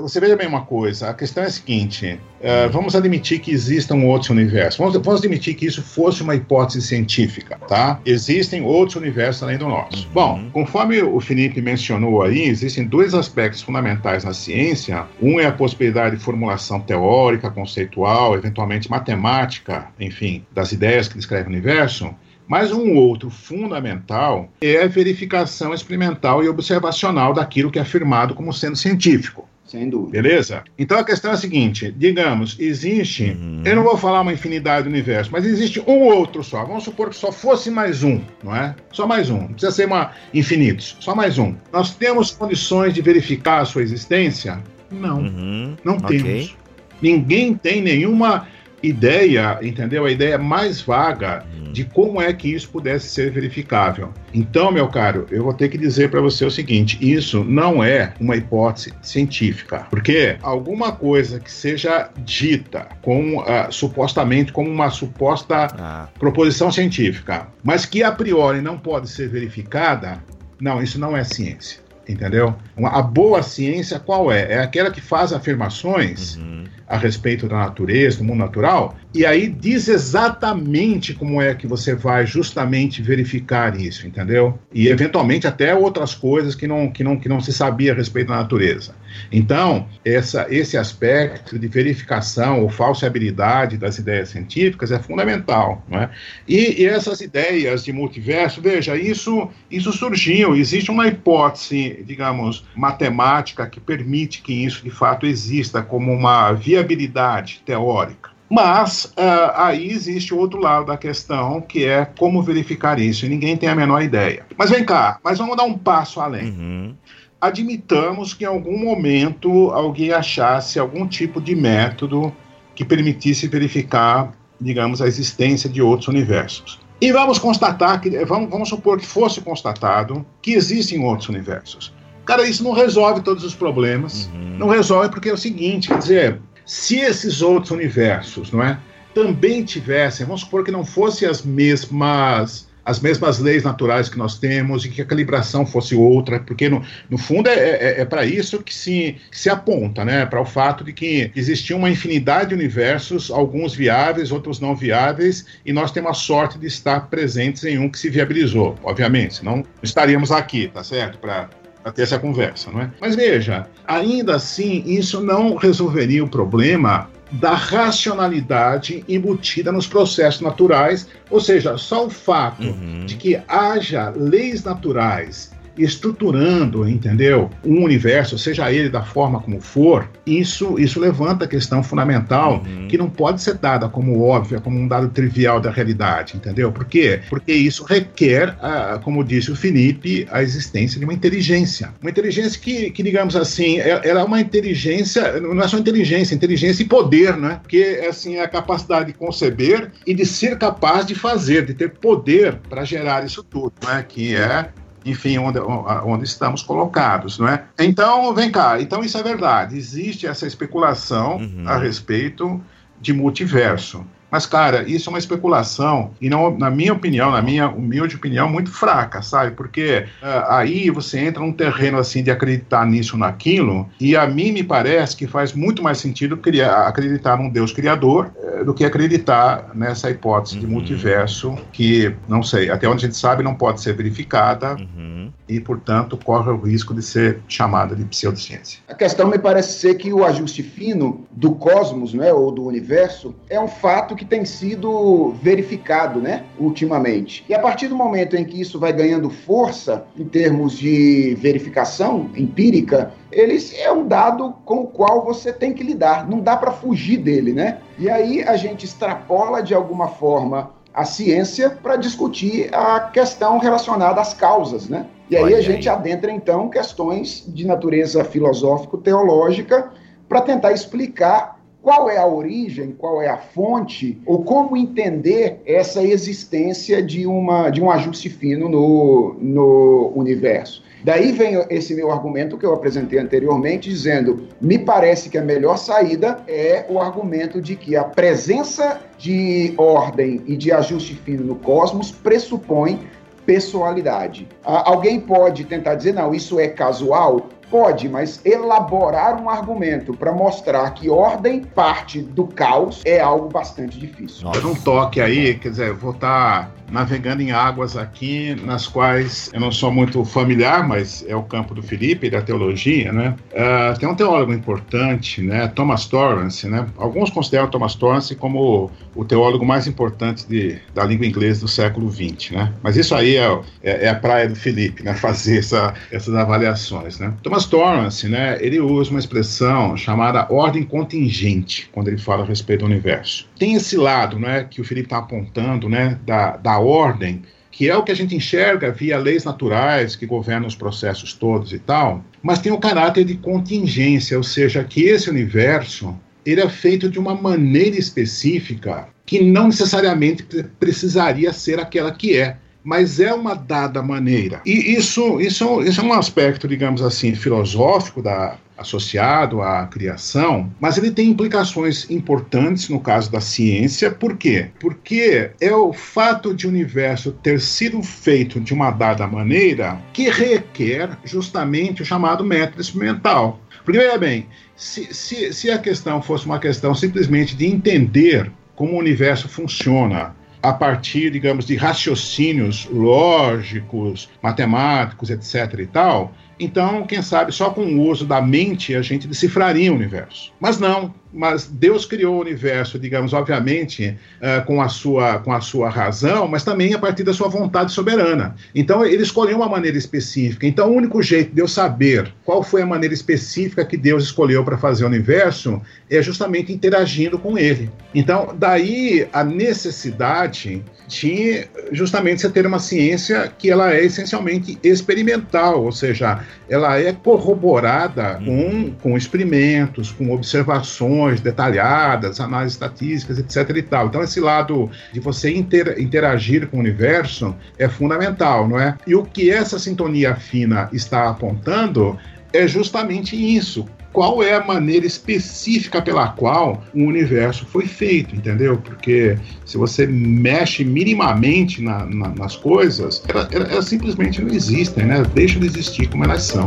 você veja bem uma coisa, a questão é a seguinte, uh, vamos admitir que existam outros universos, vamos, vamos admitir que isso fosse uma hipótese científica, tá? Existem outros universos além do nosso. Bom, conforme o Felipe mencionou aí, existem dois aspectos fundamentais na ciência, um é a possibilidade de formulação teórica, conceitual, eventualmente matemática, enfim, das ideias que descrevem o universo. Mas um outro fundamental é a verificação experimental e observacional daquilo que é afirmado como sendo científico. Sem dúvida. Beleza? Então a questão é a seguinte, digamos, existe, uhum. eu não vou falar uma infinidade de universos, mas existe um outro só. Vamos supor que só fosse mais um, não é? Só mais um. Não precisa ser uma infinitos, só mais um. Nós temos condições de verificar a sua existência? Não. Uhum. Não okay. temos. Ninguém tem nenhuma... ideia, entendeu? A ideia mais vaga de como é que isso pudesse ser verificável. Então, meu caro, eu vou ter que dizer para você o seguinte, isso não é uma hipótese científica, porque alguma coisa que seja dita como, uh, supostamente como uma suposta ah. proposição científica, mas que a priori não pode ser verificada, não, isso não é ciência, entendeu? Uma, a boa ciência qual é? É aquela que faz afirmações... Uhum. a respeito da natureza, do mundo natural, E aí diz exatamente como é que você vai justamente verificar isso, entendeu? E eventualmente até outras coisas que não, que não, que não se sabia a respeito da natureza. Então, essa, esse aspecto de verificação ou falseabilidade das ideias científicas é fundamental, não é? E, e essas ideias de multiverso, veja, isso, isso surgiu, existe uma hipótese, digamos, matemática que permite que isso de fato exista como uma viabilidade teórica. Mas uh, aí existe o outro lado da questão, que é como verificar isso, e ninguém tem a menor ideia. Mas vem cá, mas vamos dar um passo além. Uhum. Admitamos que em algum momento alguém achasse algum tipo de método que permitisse verificar, digamos, a existência de outros universos. E vamos constatar, que, vamos, vamos supor que fosse constatado que existem outros universos. Cara, isso não resolve todos os problemas, uhum. não resolve porque é o seguinte, quer dizer... Se esses outros universos, não é, também tivessem, vamos supor que não fossem as mesmas, as mesmas leis naturais que nós temos e que a calibração fosse outra, porque no, no fundo é, é, é para isso que se, que se aponta, né, para o fato de que existia uma infinidade de universos, alguns viáveis, outros não viáveis, e nós temos a sorte de estar presentes em um que se viabilizou, obviamente, senão estaríamos aqui, tá certo? Para... ter essa conversa, não é? Mas veja, ainda assim, isso não resolveria o problema da racionalidade embutida nos processos naturais, ou seja, só o fato uhum. de que haja leis naturais estruturando, entendeu, um universo, seja ele da forma como for, isso, isso levanta a questão fundamental uhum. que não pode ser dada como óbvia, como um dado trivial da realidade, entendeu? Por quê? Porque isso requer, a, como disse o Felipe, a existência de uma inteligência. Uma inteligência que, que digamos assim, ela é, é uma inteligência, não é só inteligência, inteligência e poder, né? Porque, assim, é a capacidade de conceber e de ser capaz de fazer, de ter poder para gerar isso tudo, né? Que é... enfim, onde, onde estamos colocados, não é? Então, vem cá, então isso é verdade, existe essa especulação uhum. a respeito de multiverso, mas, cara, isso é uma especulação, e não, na minha opinião, na minha humilde opinião, muito fraca, sabe? Porque uh, aí você entra num terreno, assim, de acreditar nisso ou naquilo, e a mim me parece que faz muito mais sentido criar, acreditar num Deus criador uh, do que acreditar nessa hipótese uhum. de multiverso que, não sei, até onde a gente sabe, não pode ser verificada uhum. e, portanto, corre o risco de ser chamada de pseudociência. A questão me parece ser que o ajuste fino do cosmos, né, ou do universo, é um fato que tem sido verificado, né, ultimamente. E a partir do momento em que isso vai ganhando força em termos de verificação empírica, ele é um dado com o qual você tem que lidar, não dá para fugir dele, né? E aí a gente extrapola de alguma forma a ciência para discutir a questão relacionada às causas, né? E aí a gente adentra então questões de natureza filosófico-teológica para tentar explicar qual é a origem, qual é a fonte, ou como entender essa existência de, uma, de um ajuste fino no, no universo. Daí vem esse meu argumento que eu apresentei anteriormente, dizendo, me parece que a melhor saída é o argumento de que a presença de ordem e de ajuste fino no cosmos pressupõe pessoalidade. Alguém pode tentar dizer, não, isso é casual? Pode, mas elaborar um argumento para mostrar que ordem parte do caos é algo bastante difícil. Nossa. Eu não toque aí, quer dizer, vou estar navegando em águas aqui nas quais eu não sou muito familiar, mas é o campo do Felipe, da teologia, né? Uh, tem um teólogo importante, né? Thomas Torrance, né? Alguns consideram Thomas Torrance como o teólogo mais importante de, da língua inglesa do século vinte, né? Mas isso aí é, é, é a praia do Felipe, né? Fazer essa, essas avaliações, né? Thomas Torrance, né? Ele usa uma expressão chamada ordem contingente quando ele fala a respeito do universo. Tem esse lado, né? Que o Felipe está apontando, né? Da, da ordem, que é o que a gente enxerga via leis naturais que governam os processos todos e tal, mas tem o caráter de contingência, ou seja, que esse universo ele é feito de uma maneira específica que não necessariamente precisaria ser aquela que é, mas é uma dada maneira. E isso, isso, isso é um aspecto, digamos assim, filosófico da, associado à criação, mas ele tem implicações importantes no caso da ciência. Por quê? Porque é o fato de o universo ter sido feito de uma dada maneira que requer justamente o chamado método experimental. Porque, veja bem, se, se, se a questão fosse uma questão simplesmente de entender como o universo funciona a partir, digamos, de raciocínios lógicos, matemáticos, etcétera e tal, então, quem sabe, só com o uso da mente a gente decifraria o universo. Mas não, mas Deus criou o universo, digamos, obviamente, uh, com, a sua, com a sua razão, mas também a partir da sua vontade soberana. Então, ele escolheu uma maneira específica. Então, o único jeito de eu saber qual foi a maneira específica que Deus escolheu para fazer o universo é justamente interagindo com ele. Então, daí a necessidade de, justamente, você ter uma ciência que ela é essencialmente experimental, ou seja, ela é corroborada com, com experimentos, com observações detalhadas, análises estatísticas, etcétera e tal. Então, esse lado de você inter, interagir com o universo é fundamental, não é? E o que essa sintonia fina está apontando é justamente isso. Qual é a maneira específica pela qual o universo foi feito, entendeu? Porque se você mexe minimamente na, na, nas coisas, elas, elas simplesmente não existem, né? Deixam de existir como elas são.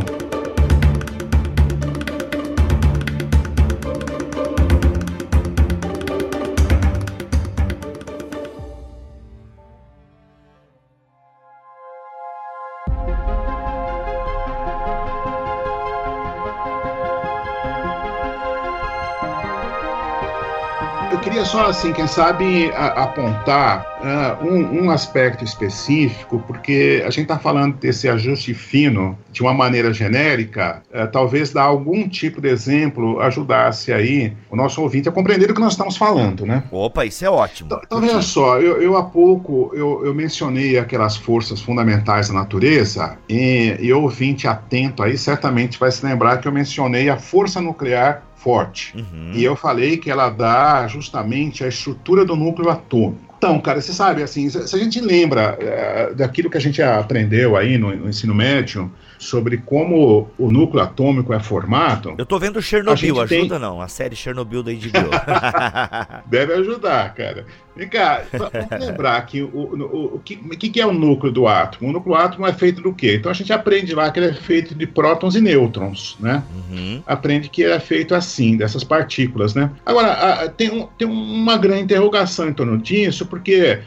Só assim, quem sabe a, apontar uh, um, um aspecto específico, porque a gente está falando desse ajuste fino de uma maneira genérica, uh, talvez dar algum tipo de exemplo ajudasse aí o nosso ouvinte a compreender o que nós estamos falando, né? Opa, isso é ótimo. T- então, veja só, eu, eu há pouco eu, eu mencionei aquelas forças fundamentais da natureza, e, e ouvinte atento aí certamente vai se lembrar que eu mencionei a força nuclear forte. Uhum. E eu falei que ela dá justamente a estrutura do núcleo atômico. Então, cara, você sabe, assim, se a gente lembra é, daquilo que a gente aprendeu aí no, no ensino médio sobre como o núcleo atômico é formado... Eu tô vendo Chernobyl, ajuda tem... não? A série Chernobyl da H B O. Deve ajudar, cara. Vem cá, vamos lembrar que o, o, o que, que é o núcleo do átomo? O núcleo do átomo é feito do quê? Então a gente aprende lá que ele é feito de prótons e nêutrons, né? Uhum. Aprende que ele é feito assim, dessas partículas, né? Agora, a, tem, um, tem uma grande interrogação em torno disso, porque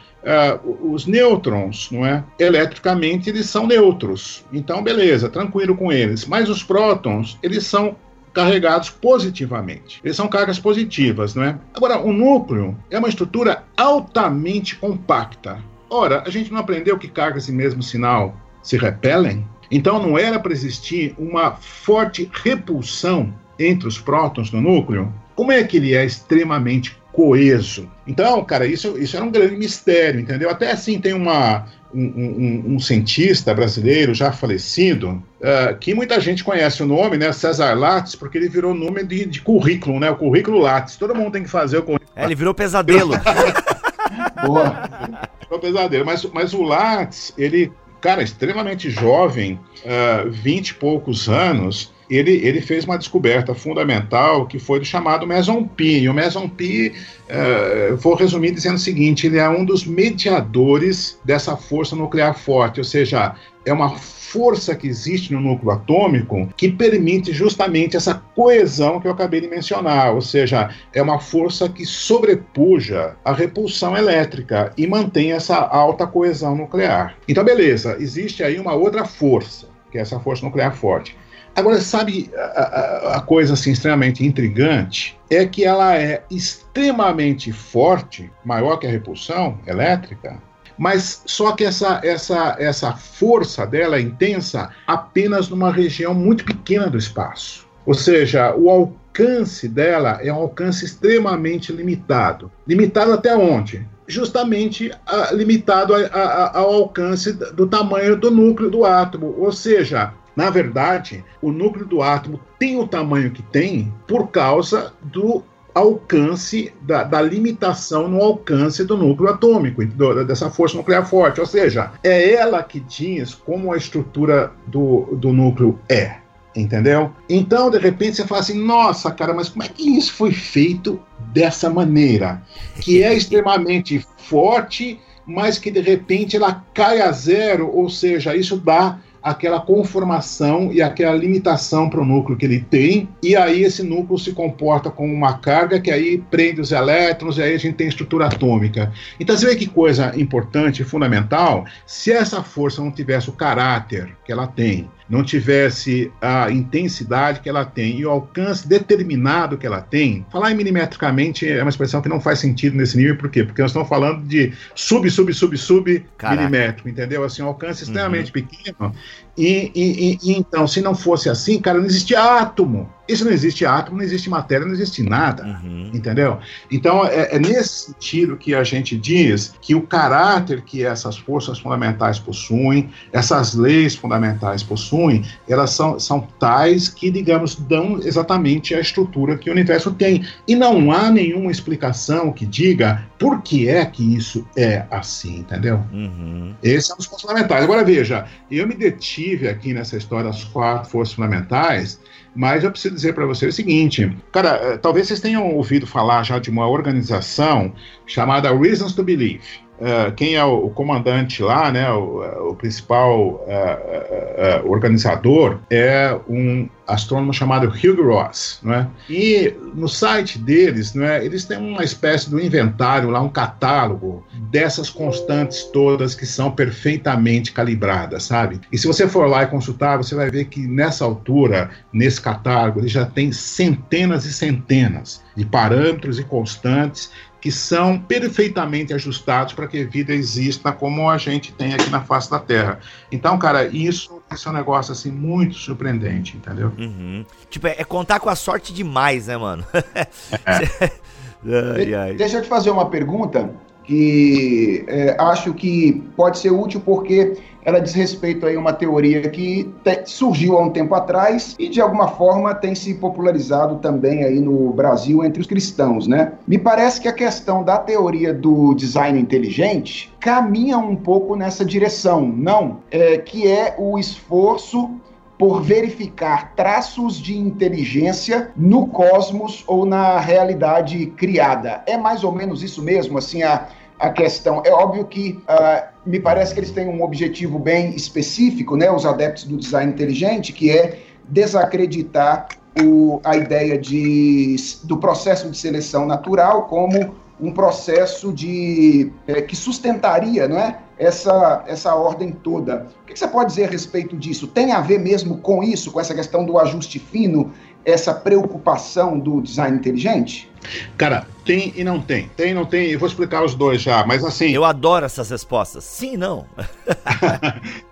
uh, os nêutrons, não é? Eletricamente, eles são neutros. Então, beleza, tranquilo com eles. Mas os prótons, eles são carregados positivamente. Eles são cargas positivas, não é? Agora, o núcleo é uma estrutura altamente compacta. Ora, a gente não aprendeu que cargas de mesmo sinal se repelem? Então, não era para existir uma forte repulsão entre os prótons no núcleo? Como é que ele é extremamente coeso? Então, cara, isso, isso era um grande mistério, entendeu? Até assim tem uma... Um, um, um cientista brasileiro já falecido, uh, que muita gente conhece o nome, né, César Lattes, porque ele virou nome de, de currículo, né, o currículo Lattes, todo mundo tem que fazer o currículo. É, ele virou pesadelo. Boa, virou pesadelo, mas, mas o Lattes, ele, cara, extremamente jovem, vinte uh, e poucos anos, Ele, ele fez uma descoberta fundamental que foi do chamado meson-pi. E o meson-pi, uh, vou resumir dizendo o seguinte, ele é um dos mediadores dessa força nuclear forte, ou seja, é uma força que existe no núcleo atômico que permite justamente essa coesão que eu acabei de mencionar, ou seja, é uma força que sobrepuja a repulsão elétrica e mantém essa alta coesão nuclear. Então, beleza, existe aí uma outra força, que é essa força nuclear forte. Agora, sabe, a, a coisa assim, extremamente intrigante é que ela é extremamente forte, maior que a repulsão elétrica, mas só que essa, essa, essa força dela é intensa apenas numa região muito pequena do espaço. Ou seja, o alcance dela é um alcance extremamente limitado. Limitado até onde? Justamente a, limitado a, a, ao alcance do tamanho do núcleo do átomo, ou seja... Na verdade, o núcleo do átomo tem o tamanho que tem por causa do alcance, da, da limitação no alcance do núcleo atômico, do, dessa força nuclear forte. Ou seja, é ela que diz como a estrutura do, do núcleo é, entendeu? Então, de repente, você fala assim, nossa, cara, mas como é que isso foi feito dessa maneira? Que é extremamente forte, mas que, de repente, ela cai a zero, ou seja, isso dá... aquela conformação e aquela limitação para o núcleo que ele tem, e aí esse núcleo se comporta com uma carga que aí prende os elétrons, e aí a gente tem estrutura atômica. Então você vê que coisa importante e fundamental, se essa força não tivesse o caráter que ela tem, não tivesse a intensidade que ela tem e o alcance determinado que ela tem, falar em milimetricamente é uma expressão que não faz sentido nesse nível, por quê? Porque nós estamos falando de sub, sub, sub, sub Caraca. milimétrico, entendeu? Assim, um alcance extremamente uhum. pequeno, e, e, e então, se não fosse assim, cara, não existia átomo. Isso não existe átomo, não existe matéria, não existe nada, uhum. entendeu? Então, é, é nesse sentido que a gente diz que o caráter que essas forças fundamentais possuem, essas leis fundamentais possuem, elas são, são tais que, digamos, dão exatamente a estrutura que o universo tem. E não há nenhuma explicação que diga por que é que isso é assim, entendeu? Uhum. Esses são os pontos fundamentais. Agora, veja, eu me detive aqui nessa história das quatro forças fundamentais, mas eu preciso dizer para vocês o seguinte, cara, talvez vocês tenham ouvido falar já de uma organização chamada Reasons to Believe. Uh, quem é o, o comandante lá, né, o, o principal uh, uh, uh, organizador, é um astrônomo chamado Hugh Ross, né? E no site deles, né, eles têm uma espécie de um inventário lá, um catálogo dessas constantes todas que são perfeitamente calibradas, sabe? E se você for lá e consultar, você vai ver que nessa altura, nesse catálogo, ele já tem centenas e centenas de parâmetros e constantes que são perfeitamente ajustados para que a vida exista como a gente tem aqui na face da Terra. Então, cara, isso, isso é um negócio, assim, muito surpreendente, entendeu? Uhum. Tipo, é, é contar com a sorte demais, né, mano? É. ai, ai. Deixa eu te fazer uma pergunta que é, acho que pode ser útil porque ela diz respeito a uma teoria que te, surgiu há um tempo atrás e, de alguma forma, tem se popularizado também aí no Brasil entre os cristãos, né? Me parece que a questão da teoria do design inteligente caminha um pouco nessa direção, não? É, que é o esforço por verificar traços de inteligência no cosmos ou na realidade criada. É mais ou menos isso mesmo, assim, a... A questão, é óbvio que uh, me parece que eles têm um objetivo bem específico, né, os adeptos do design inteligente, que é desacreditar o, a ideia de, do processo de seleção natural como um processo de, é, que sustentaria, não é, essa, essa ordem toda. O que você pode dizer a respeito disso? Tem a ver mesmo com isso, com essa questão do ajuste fino, essa preocupação do design inteligente? Cara, tem e não tem. Tem e não tem, eu vou explicar os dois já, mas assim... Eu adoro essas respostas. Sim e não.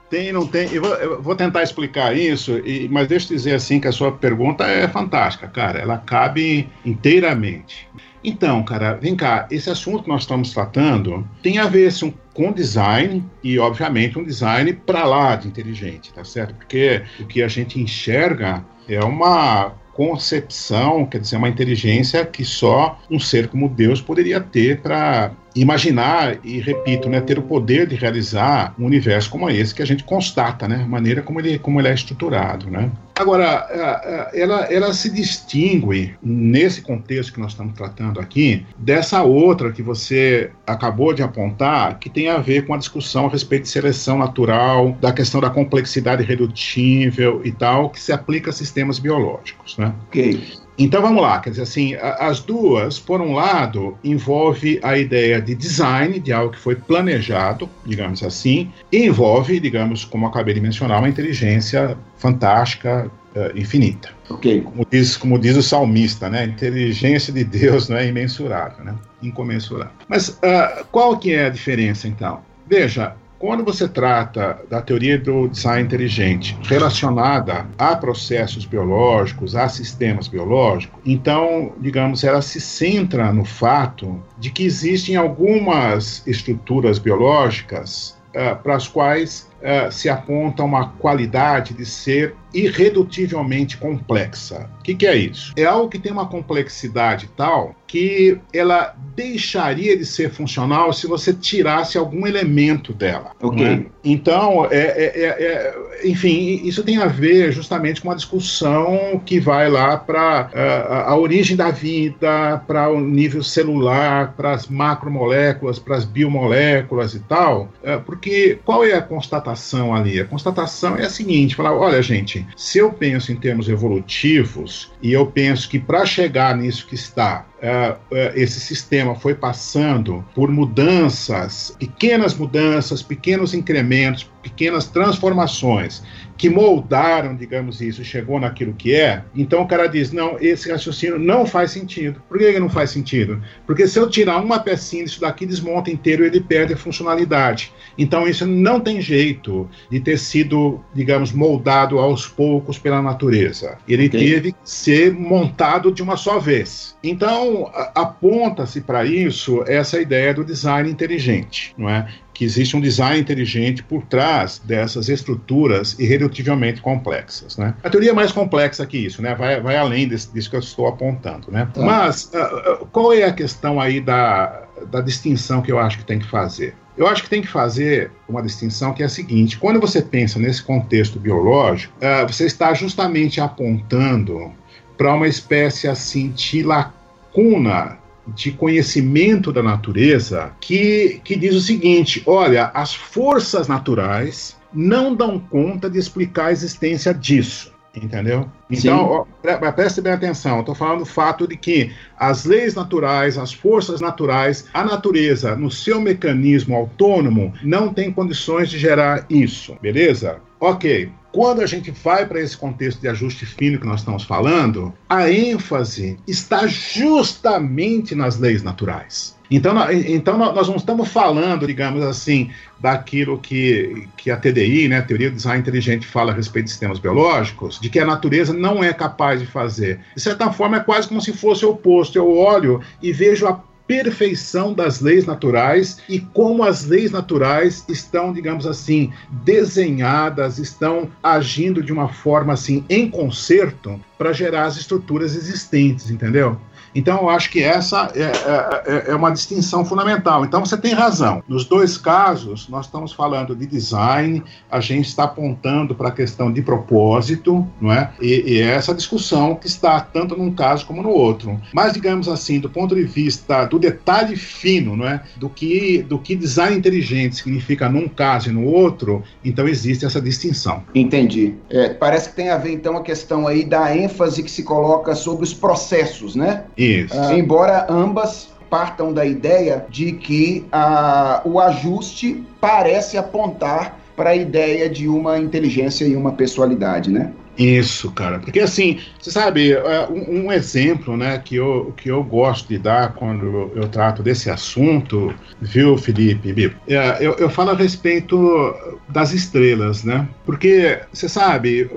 Tem e não tem. Eu vou, eu vou tentar explicar isso, e, mas deixa eu dizer assim que a sua pergunta é fantástica, cara. Ela cabe inteiramente. Então, cara, vem cá, esse assunto que nós estamos tratando tem a ver assim, com design, e obviamente um design para lá de inteligente, tá certo? Porque o que a gente enxerga é uma concepção, quer dizer, uma inteligência que só um ser como Deus poderia ter para imaginar e, repito, né, ter o poder de realizar um universo como esse que a gente constata, né, a maneira como ele, como ele é estruturado, né? Agora, ela, ela se distingue, nesse contexto que nós estamos tratando aqui, dessa outra que você acabou de apontar, que tem a ver com a discussão a respeito de seleção natural, da questão da complexidade redutível e tal, que se aplica a sistemas biológicos, né? Ok. Então vamos lá, quer dizer assim, as duas, por um lado, envolve a ideia de design, de algo que foi planejado, digamos assim, e envolve, digamos, como eu acabei de mencionar, uma inteligência fantástica, uh, infinita. Okay. Como diz, como diz o salmista, né, a inteligência de Deus não é imensurável, né, incomensurável. Mas uh, qual que é a diferença, então? Veja... Quando você trata da teoria do design inteligente relacionada a processos biológicos, a sistemas biológicos, então, digamos, ela se centra no fato de que existem algumas estruturas biológicas uh, para as quais uh, se aponta uma qualidade de ser irredutivelmente complexa. O que, que é isso? É algo que tem uma complexidade tal que ela deixaria de ser funcional se você tirasse algum elemento dela. Ok. Né? Então, é, é, é, é, enfim, isso tem a ver justamente com uma discussão que vai lá para a, a origem da vida, para o nível celular, para as macromoléculas, para as biomoléculas e tal, porque qual é a constatação constatação ali? A constatação é a seguinte, falar, olha gente, se eu penso em termos evolutivos, e eu penso que para chegar nisso que está, uh, uh, esse sistema foi passando por mudanças, pequenas mudanças, pequenos incrementos, pequenas transformações, que moldaram, digamos isso, chegou naquilo que é, então o cara diz, não, esse raciocínio não faz sentido. Por que ele não faz sentido? Porque se eu tirar uma pecinha disso daqui, desmonta inteiro, ele perde a funcionalidade. Então isso não tem jeito de ter sido, digamos, moldado aos poucos pela natureza. Ele okay. teve que ser montado de uma só vez. Então, aponta-se para isso essa ideia do design inteligente, não é? Que existe um design inteligente por trás dessas estruturas irredutivelmente complexas, né? A teoria é mais complexa que isso, né? Vai, vai além desse, disso que eu estou apontando, né? Tá. Mas uh, uh, qual é a questão aí da, da distinção que eu acho que tem que fazer? Eu acho que tem que fazer uma distinção que é a seguinte, quando você pensa nesse contexto biológico, uh, você está justamente apontando para uma espécie assim de lacuna de conhecimento da natureza que, que diz o seguinte, olha, as forças naturais não dão conta de explicar a existência disso, entendeu? Então, ó, pre- preste bem atenção, estou falando do fato de que as leis naturais, as forças naturais, a natureza no seu mecanismo autônomo não tem condições de gerar isso, beleza? Ok, quando a gente vai para esse contexto de ajuste fino que nós estamos falando, a ênfase está justamente nas leis naturais. Então, então nós não estamos falando, digamos assim, daquilo que, que a T D I, né, a Teoria do Design Inteligente, fala a respeito de sistemas biológicos, de que a natureza não é capaz de fazer. De certa forma, é quase como se fosse o oposto. Eu olho e vejo a perfeição das leis naturais e como as leis naturais estão, digamos assim, desenhadas, estão agindo de uma forma assim, em concerto, para gerar as estruturas existentes, entendeu? Então, eu acho que essa é, é, é uma distinção fundamental. Então, você tem razão. Nos dois casos, nós estamos falando de design, a gente está apontando para a questão de propósito, não é? E, e essa discussão que está tanto num caso como no outro. Mas, digamos assim, do ponto de vista do detalhe fino, não é? Do que, do que design inteligente significa num caso e no outro, então existe essa distinção. Entendi. É, parece que tem a ver, então, a questão aí da ênfase que se coloca sobre os processos, né? Ah, embora ambas partam da ideia de que ah, o ajuste parece apontar para a ideia de uma inteligência e uma pessoalidade, né? Isso, cara, porque assim, você sabe, um, um exemplo, né, que eu, que eu gosto de dar quando eu trato desse assunto, viu, Felipe, Bibo? É, eu, eu falo a respeito das estrelas, né, porque, você sabe,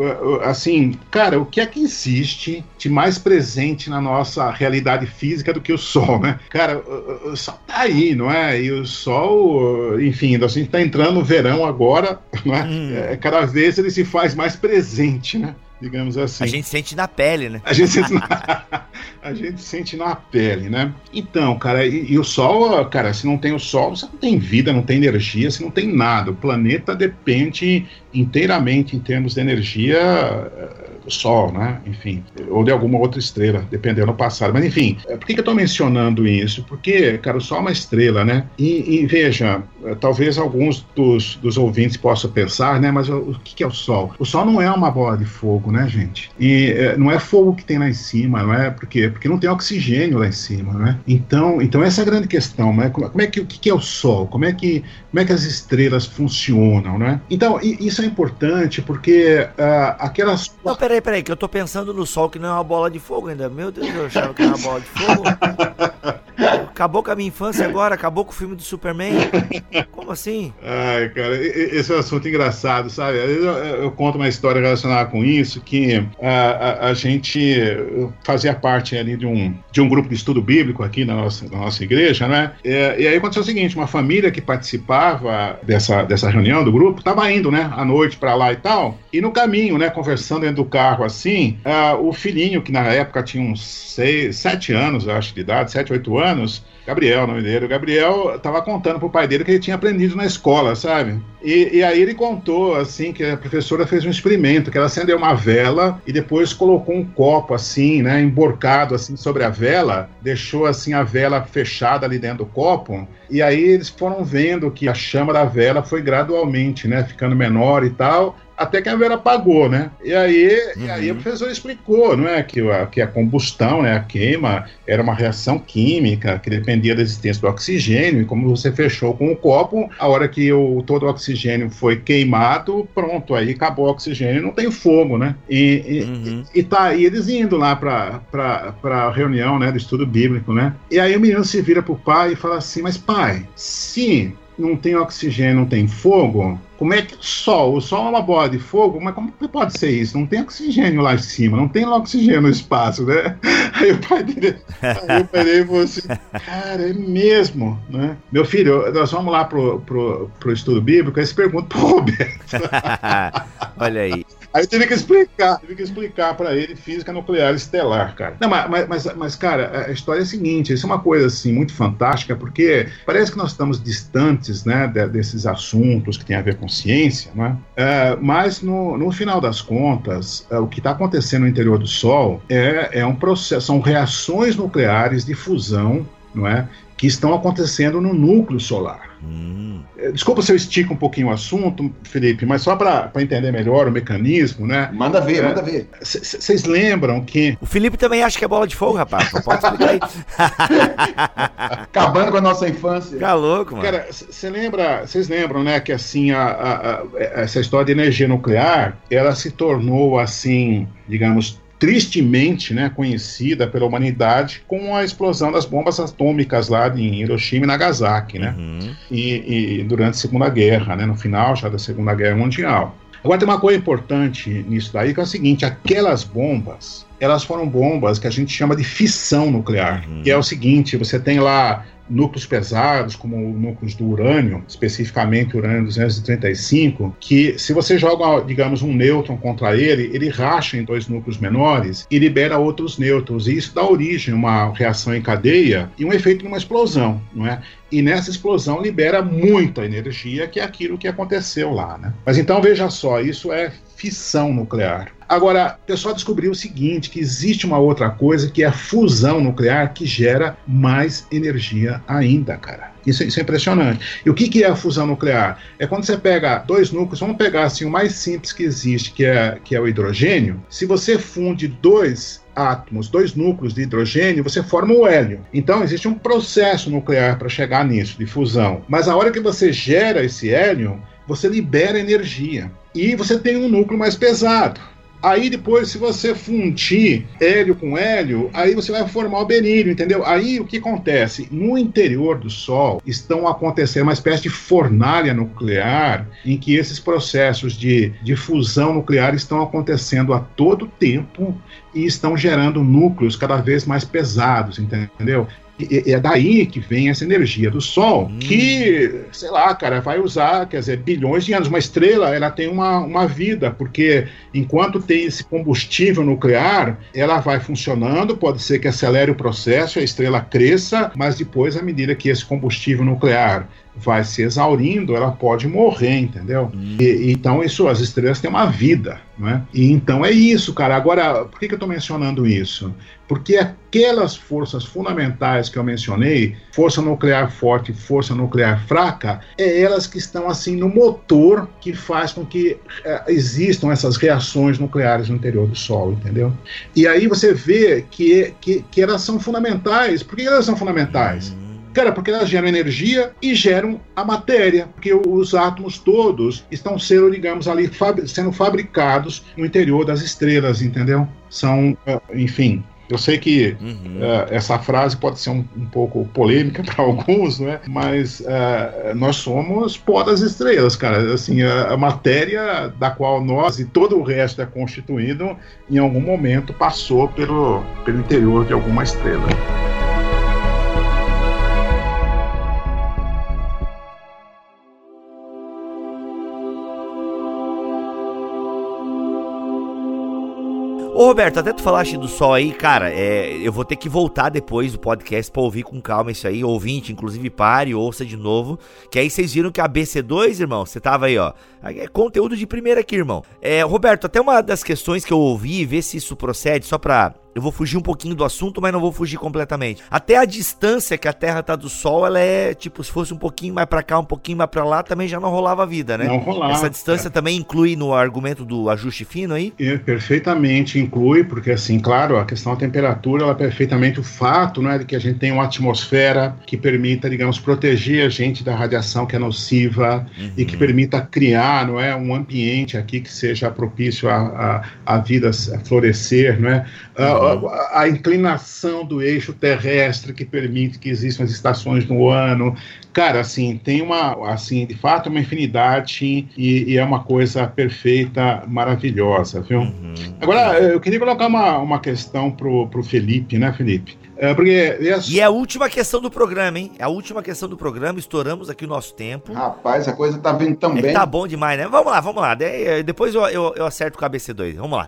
assim, cara, o que é que existe de mais presente na nossa realidade física do que o Sol, né? Cara, o, o Sol tá aí, não é? E o Sol, enfim, a gente tá entrando no verão agora, não é? Hum. É, cada vez ele se faz mais presente, né? Digamos assim. A gente sente na pele, né? A gente sente na, a gente sente na pele, né? Então, cara, e, e o Sol, cara, se não tem o Sol, você não tem vida, não tem energia, você não tem nada. O planeta depende inteiramente, em termos de energia, do Sol, né? Enfim, ou de alguma outra estrela, dependendo do passado. Mas, enfim, por que eu estou mencionando isso? Porque, cara, o Sol é uma estrela, né? E, e veja, talvez alguns dos, dos ouvintes possam pensar, né? Mas o que é o Sol? O Sol não é uma bola de fogo, né, gente? E é, não é fogo que tem lá em cima, não é? Por quê? Porque não tem oxigênio lá em cima, né? Então, então essa é a grande questão, né? Como, como é que, o que é o Sol? Como é que, como é que as estrelas funcionam, né? Então, e, isso é importante porque uh, aquelas... Não, peraí, peraí, que eu tô pensando no Sol que não é uma bola de fogo ainda. Meu Deus, eu achava que era uma bola de fogo. Acabou com a minha infância agora, acabou com o filme do Superman. Como assim? Ai, cara, esse é um assunto engraçado, sabe? Às vezes eu, eu conto uma história relacionada com isso, que a, a, a gente fazia parte ali de um, de um grupo de estudo bíblico aqui na nossa, na nossa igreja, né? E, e aí aconteceu o seguinte, uma família que participava dessa, dessa reunião do grupo, tava indo, né, à noite pra lá e tal, e no caminho, né, conversando dentro do carro assim, uh, o filhinho, que na época tinha uns seis, sete anos, eu acho, de idade, sete, oito anos, anos, Gabriel, o nome dele, o Gabriel estava contando pro pai dele que ele tinha aprendido na escola, sabe? E, e aí ele contou, assim, que a professora fez um experimento, que ela acendeu uma vela e depois colocou um copo, assim, né, emborcado, assim, sobre a vela, deixou, assim, a vela fechada ali dentro do copo, e aí eles foram vendo que a chama da vela foi gradualmente, né, ficando menor e tal, até que a vela apagou, né? E aí, uhum. e aí o professor explicou, não é, que a, que a combustão, né, a queima, era uma reação química que dependia da existência do oxigênio, e como você fechou com o copo, a hora que o, todo o oxigênio foi queimado, pronto, aí acabou o oxigênio, não tem fogo, né? E, e, uhum. e, e tá aí eles indo lá pra, pra, pra reunião, né, do estudo bíblico, né? E aí o menino se vira pro pai e fala assim, mas pai, se não tem oxigênio, não tem fogo... Como é que o Sol? O Sol é uma bola de fogo, mas como que pode ser isso? Não tem oxigênio lá em cima, não tem oxigênio no espaço, né? Aí o pai dele, aí o pai dele falou assim, cara, é mesmo, né? Meu filho, nós vamos lá pro, pro, pro estudo bíblico, aí se pergunta pro Roberto. Olha aí. Aí eu tive que explicar, tive que explicar pra ele física nuclear estelar, cara. Não, mas, mas, mas, cara, a história é a seguinte, isso é uma coisa, assim, muito fantástica, porque parece que nós estamos distantes, né, desses assuntos que tem a ver com consciência, né? Uh, mas no, no final das contas, uh, o que está acontecendo no interior do Sol é, é um processo, são reações nucleares de fusão, não é, que estão acontecendo no núcleo solar. Hum. Desculpa se eu estico um pouquinho o assunto, Felipe, mas só para entender melhor o mecanismo, né? Manda ver, é, manda ver. Vocês lembram que... O Felipe também acha que é bola de fogo, rapaz. Pode explicar aí. Acabando com a nossa infância. Tá louco, mano. Cara, você lembra, vocês lembram, né, que assim, a, a, a, essa história de energia nuclear, ela se tornou, assim, digamos... tristemente, né, conhecida pela humanidade com a explosão das bombas atômicas lá em Hiroshima e Nagasaki, né? Uhum. E, e durante a Segunda Guerra, né, no final já da Segunda Guerra Mundial. Agora tem uma coisa importante nisso daí, que é o seguinte, aquelas bombas, elas foram bombas que a gente chama de fissão nuclear, uhum. que é o seguinte, você tem lá núcleos pesados, como núcleos do urânio, especificamente o urânio duzentos e trinta e cinco, que se você joga, digamos, um nêutron contra ele, ele racha em dois núcleos menores e libera outros nêutrons, e isso dá origem a uma reação em cadeia e um efeito de uma explosão, não é? E nessa explosão libera muita energia, que é aquilo que aconteceu lá, né? Mas então veja só, isso é fissão nuclear. Agora, o pessoal descobriu o seguinte, que existe uma outra coisa, que é a fusão nuclear, que gera mais energia ainda, cara. Isso, isso é impressionante. E o que, que é a fusão nuclear? É quando você pega dois núcleos, vamos pegar assim, o mais simples que existe, que é, que é o hidrogênio. Se você funde dois átomos, dois núcleos de hidrogênio, você forma o hélio. Então existe um processo nuclear para chegar nisso, de fusão. Mas a hora que você gera esse hélio, você libera energia. E você tem um núcleo mais pesado. Aí depois, se você fundir hélio com hélio, aí você vai formar o berílio, entendeu? Aí o que acontece? No interior do Sol estão acontecendo uma espécie de fornalha nuclear em que esses processos de, de fusão nuclear estão acontecendo a todo tempo e estão gerando núcleos cada vez mais pesados, entendeu? E é daí que vem essa energia do Sol, hum. que, sei lá, cara, vai usar, quer dizer, bilhões de anos. Uma estrela, ela tem uma, uma vida, porque enquanto tem esse combustível nuclear, ela vai funcionando, pode ser que acelere o processo, a estrela cresça, mas depois, à medida que esse combustível nuclear vai se exaurindo, ela pode morrer, entendeu? Hum. E, então, isso, as estrelas têm uma vida, né? E então é isso, cara. Agora, por que, que eu estou mencionando isso? Porque aquelas forças fundamentais que eu mencionei, força nuclear forte e força nuclear fraca, é elas que estão, assim, no motor que faz com que é, existam essas reações nucleares no interior do Sol, entendeu? E aí você vê que, que, que elas são fundamentais. Por que elas são fundamentais? Hum. Cara, porque elas geram energia e geram a matéria, porque os átomos todos estão sendo, digamos, ali fab- sendo fabricados no interior das estrelas, entendeu? São, enfim, eu sei que uhum. uh, essa frase pode ser um, um pouco polêmica para alguns, né? Mas uh, nós somos pó das estrelas, cara. Assim, a, a matéria da qual nós e todo o resto é constituído, em algum momento passou pelo, pelo interior de alguma estrela. Ô Roberto, até tu falaste do sol aí, cara, é, eu vou ter que voltar depois do podcast pra ouvir com calma isso aí, ouvinte, inclusive pare, ouça de novo, que aí vocês viram que a B C dois, irmão, você tava aí, ó, é conteúdo de primeira aqui, irmão. É, Roberto, até uma das questões que eu ouvi, ver se isso procede, só pra... Eu vou fugir um pouquinho do assunto, mas não vou fugir completamente. Até a distância que a Terra tá do Sol, ela é, tipo, se fosse um pouquinho mais pra cá, um pouquinho mais pra lá, também já não rolava a vida, né? Não rolava. Essa distância é. também inclui no argumento do ajuste fino aí? É, perfeitamente inclui, porque, assim, claro, a questão da temperatura, ela é perfeitamente o fato, né, de que a gente tem uma atmosfera que permita, digamos, proteger a gente da radiação que é nociva, uhum, e que permita criar, não é, um ambiente aqui que seja propício a, a, a vida florescer, não é? Uhum. Uh, A, a inclinação do eixo terrestre que permite que existam as estações no ano. Cara, assim, tem uma, assim, de fato, uma infinidade e, e é uma coisa perfeita, maravilhosa, viu? Uhum. Agora, eu queria colocar uma, uma questão pro, pro Felipe, né, Felipe? É, porque é a... E é a última questão do programa, hein? É a última questão do programa, estouramos aqui o nosso tempo. Rapaz, a coisa tá vindo tão é bem. Tá bom demais, né? Vamos lá, vamos lá. Depois eu, eu, eu acerto com a B C dois. Vamos lá.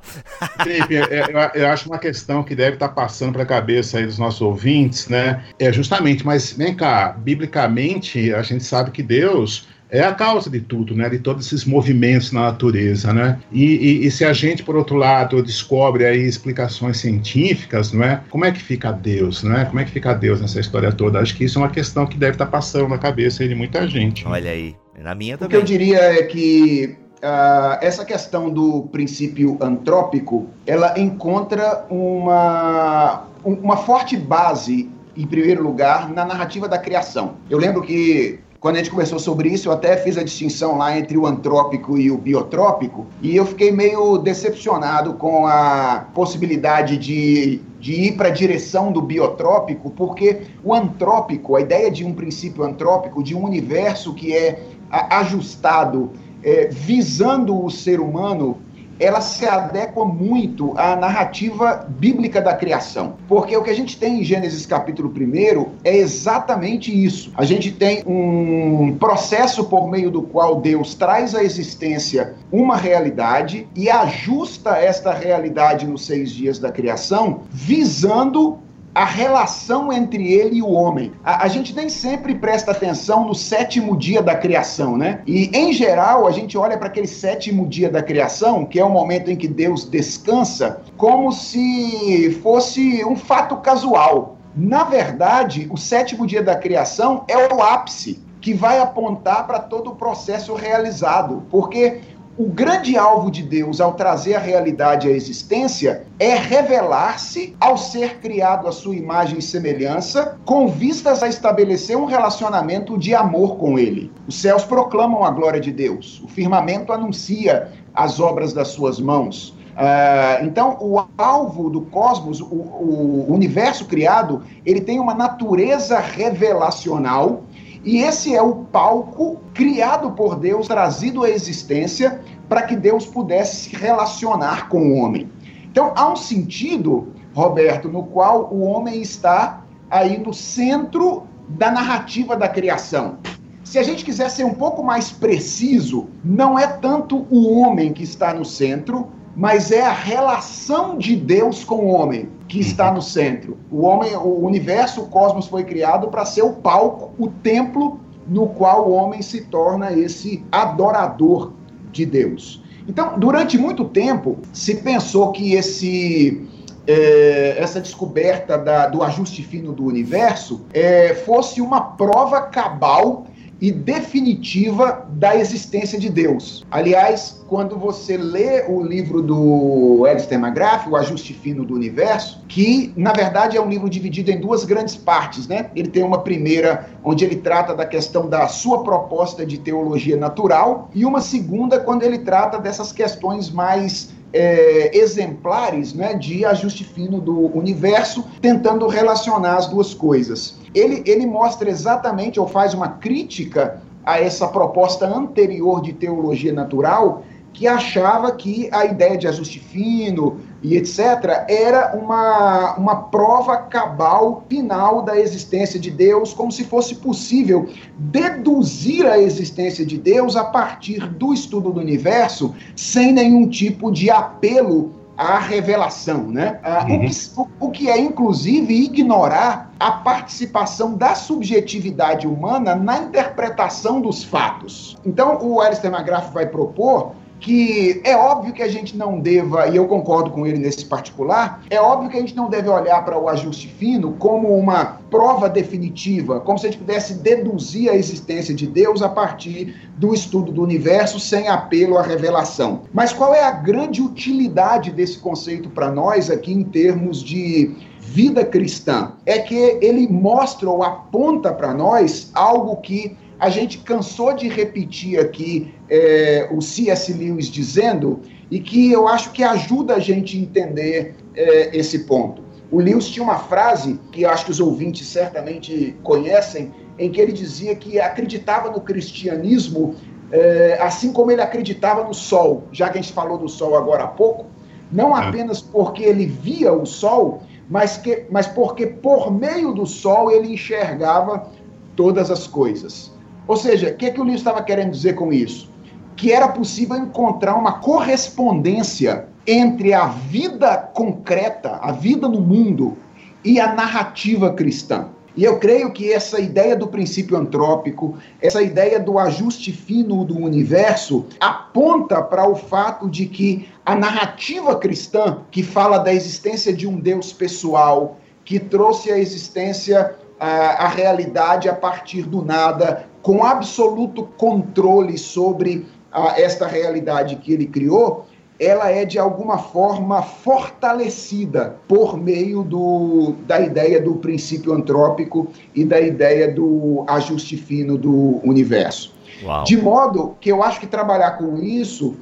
Felipe, eu, eu acho uma questão que deve estar passando pela cabeça aí dos nossos ouvintes, né? É justamente, mas vem cá, biblicamente a gente sabe que Deus... é a causa de tudo, né? De todos esses movimentos na natureza, né? E, e, e se a gente, por outro lado, descobre aí explicações científicas, não é? Como é que fica Deus, né? Como é que fica Deus nessa história toda? Acho que isso é uma questão que deve estar passando na cabeça aí de muita gente. Olha aí, na minha também. O que eu diria é que uh, essa questão do princípio antrópico, ela encontra uma, uma forte base, em primeiro lugar, na narrativa da criação. Eu lembro que quando a gente conversou sobre isso, eu até fiz a distinção lá entre o antrópico e o biotrópico, e eu fiquei meio decepcionado com a possibilidade de, de ir para a direção do biotrópico, porque o antrópico, a ideia de um princípio antrópico, de um universo que é ajustado, é, visando o ser humano, ela se adequa muito à narrativa bíblica da criação. Porque o que a gente tem em Gênesis capítulo primeiro é exatamente isso. A gente tem um processo por meio do qual Deus traz à existência uma realidade e ajusta esta realidade nos seis dias da criação, visando a relação entre ele e o homem. A, a gente nem sempre presta atenção no sétimo dia da criação, né? E, em geral, a gente olha para aquele sétimo dia da criação, que é o momento em que Deus descansa, como se fosse um fato casual. Na verdade, o sétimo dia da criação é o ápice, que vai apontar para todo o processo realizado, porque o grande alvo de Deus ao trazer a realidade à existência é revelar-se ao ser criado à sua imagem e semelhança, com vistas a estabelecer um relacionamento de amor com ele. Os céus proclamam a glória de Deus, o firmamento anuncia as obras das suas mãos. Uh, então, o alvo do cosmos, o, o universo criado, ele tem uma natureza revelacional. E esse é o palco criado por Deus, trazido à existência, para que Deus pudesse se relacionar com o homem. Então, há um sentido, Roberto, no qual o homem está aí no centro da narrativa da criação. Se a gente quiser ser um pouco mais preciso, não é tanto o homem que está no centro, mas é a relação de Deus com o homem que está no centro. O homem, o universo, o cosmos foi criado para ser o palco, o templo no qual o homem se torna esse adorador de Deus. Então, durante muito tempo, se pensou que esse, é, essa descoberta da, do ajuste fino do universo é, fosse uma prova cabal e definitiva da existência de Deus. Aliás, quando você lê o livro do Alistair McGrath, O Ajuste Fino do Universo, que, na verdade, é um livro dividido em duas grandes partes, né? Ele tem uma primeira, onde ele trata da questão da sua proposta de teologia natural, e uma segunda, quando ele trata dessas questões mais É, exemplares, né, de ajuste fino do universo, tentando relacionar as duas coisas. Ele, ele mostra exatamente, ou faz uma crítica a essa proposta anterior de teologia natural, que achava que a ideia de ajuste fino e etcétera era uma, uma prova cabal, final da existência de Deus, como se fosse possível deduzir a existência de Deus a partir do estudo do universo, sem nenhum tipo de apelo à revelação, né? A, uhum. o, o que é, inclusive, ignorar a participação da subjetividade humana na interpretação dos fatos. Então, o Alistair McGrath vai propor que é óbvio que a gente não deva, e eu concordo com ele nesse particular, é óbvio que a gente não deve olhar para o ajuste fino como uma prova definitiva, como se a gente pudesse deduzir a existência de Deus a partir do estudo do universo sem apelo à revelação. Mas qual é a grande utilidade desse conceito para nós aqui em termos de vida cristã? É que ele mostra ou aponta para nós algo que a gente cansou de repetir aqui, é, o C S. Lewis dizendo, e que eu acho que ajuda a gente a entender é, esse ponto. O Lewis tinha uma frase, que eu acho que os ouvintes certamente conhecem, em que ele dizia que acreditava no cristianismo é, assim como ele acreditava no sol, já que a gente falou do sol agora há pouco, não apenas porque ele via o sol, mas, que, mas porque por meio do sol ele enxergava todas as coisas. Ou seja, o que, que o Lewis estava querendo dizer com isso? Que era possível encontrar uma correspondência entre a vida concreta, a vida no mundo, e a narrativa cristã. E eu creio que essa ideia do princípio antrópico, essa ideia do ajuste fino do universo, aponta para o fato de que a narrativa cristã, que fala da existência de um Deus pessoal, que trouxe a existência, a, a realidade a partir do nada, com absoluto controle sobre a, esta realidade que ele criou, ela é de alguma forma fortalecida por meio do, da ideia do princípio antrópico e da ideia do ajuste fino do universo. Uau. De modo que eu acho que trabalhar com isso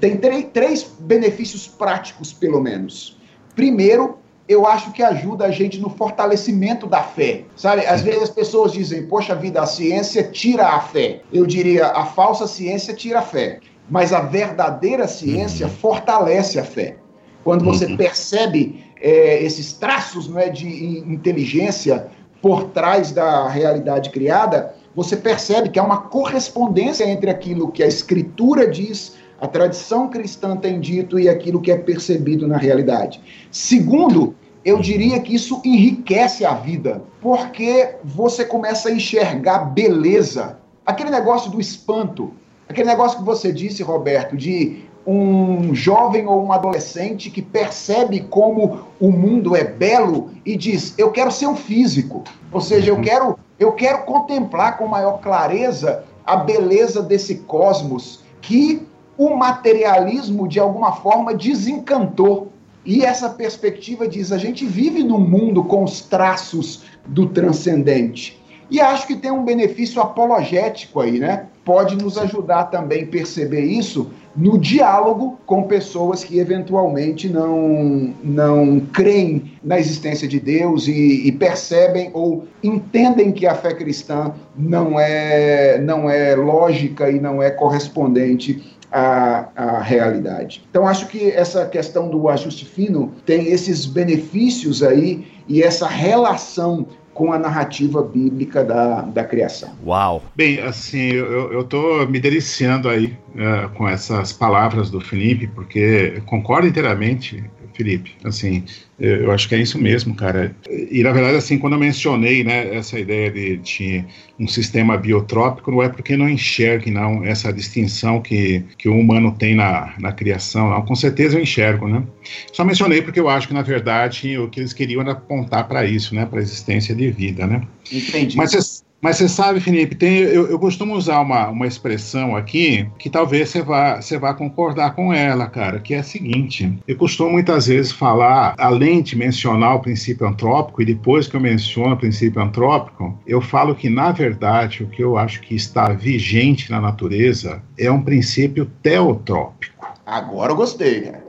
tem três, três benefícios práticos, pelo menos. Primeiro, eu acho que ajuda a gente no fortalecimento da fé, sabe? Às vezes as pessoas dizem, poxa vida, a ciência tira a fé. Eu diria, a falsa ciência tira a fé, mas a verdadeira ciência uhum. fortalece a fé. Quando você uhum. percebe é, esses traços, não é, de inteligência por trás da realidade criada, você percebe que há uma correspondência entre aquilo que a Escritura diz, a tradição cristã tem dito, e aquilo que é percebido na realidade. Segundo, eu diria que isso enriquece a vida, porque você começa a enxergar beleza. Aquele negócio do espanto, aquele negócio que você disse, Roberto, de um jovem ou um adolescente que percebe como o mundo é belo e diz, eu quero ser um físico, ou seja, eu quero, eu quero contemplar com maior clareza a beleza desse cosmos que o materialismo, de alguma forma, desencantou. E essa perspectiva diz, a gente vive num mundo com os traços do transcendente. E acho que tem um benefício apologético aí, né? Pode nos ajudar também a perceber isso no diálogo com pessoas que eventualmente não, não creem na existência de Deus e, e percebem ou entendem que a fé cristã não é, não é lógica e não é correspondente A, a realidade. Então, acho que essa questão do ajuste fino tem esses benefícios aí e essa relação com a narrativa bíblica da, da criação. Uau! Bem, assim, eu, eu tô me deliciando aí uh, com essas palavras do Felipe, porque concordo inteiramente, Felipe, assim, eu acho que é isso mesmo, cara. E, na verdade, assim, quando eu mencionei, né, essa ideia de, de um sistema biotrópico, não é porque não enxergue, não, essa distinção que, que o humano tem na, na criação, não. Com certeza eu enxergo, né? Só mencionei porque eu acho que, na verdade, o que eles queriam era apontar para isso, né, para a existência de vida, né? Entendi. Mas você Mas você sabe, Felipe, tem, eu, eu costumo usar uma, uma expressão aqui que talvez você vá, você vá concordar com ela, cara, que é a seguinte. Eu costumo muitas vezes falar, além de mencionar o princípio antrópico, e depois que eu menciono o princípio antrópico, eu falo que, na verdade, o que eu acho que está vigente na natureza é um princípio teotrópico. Agora eu gostei, cara.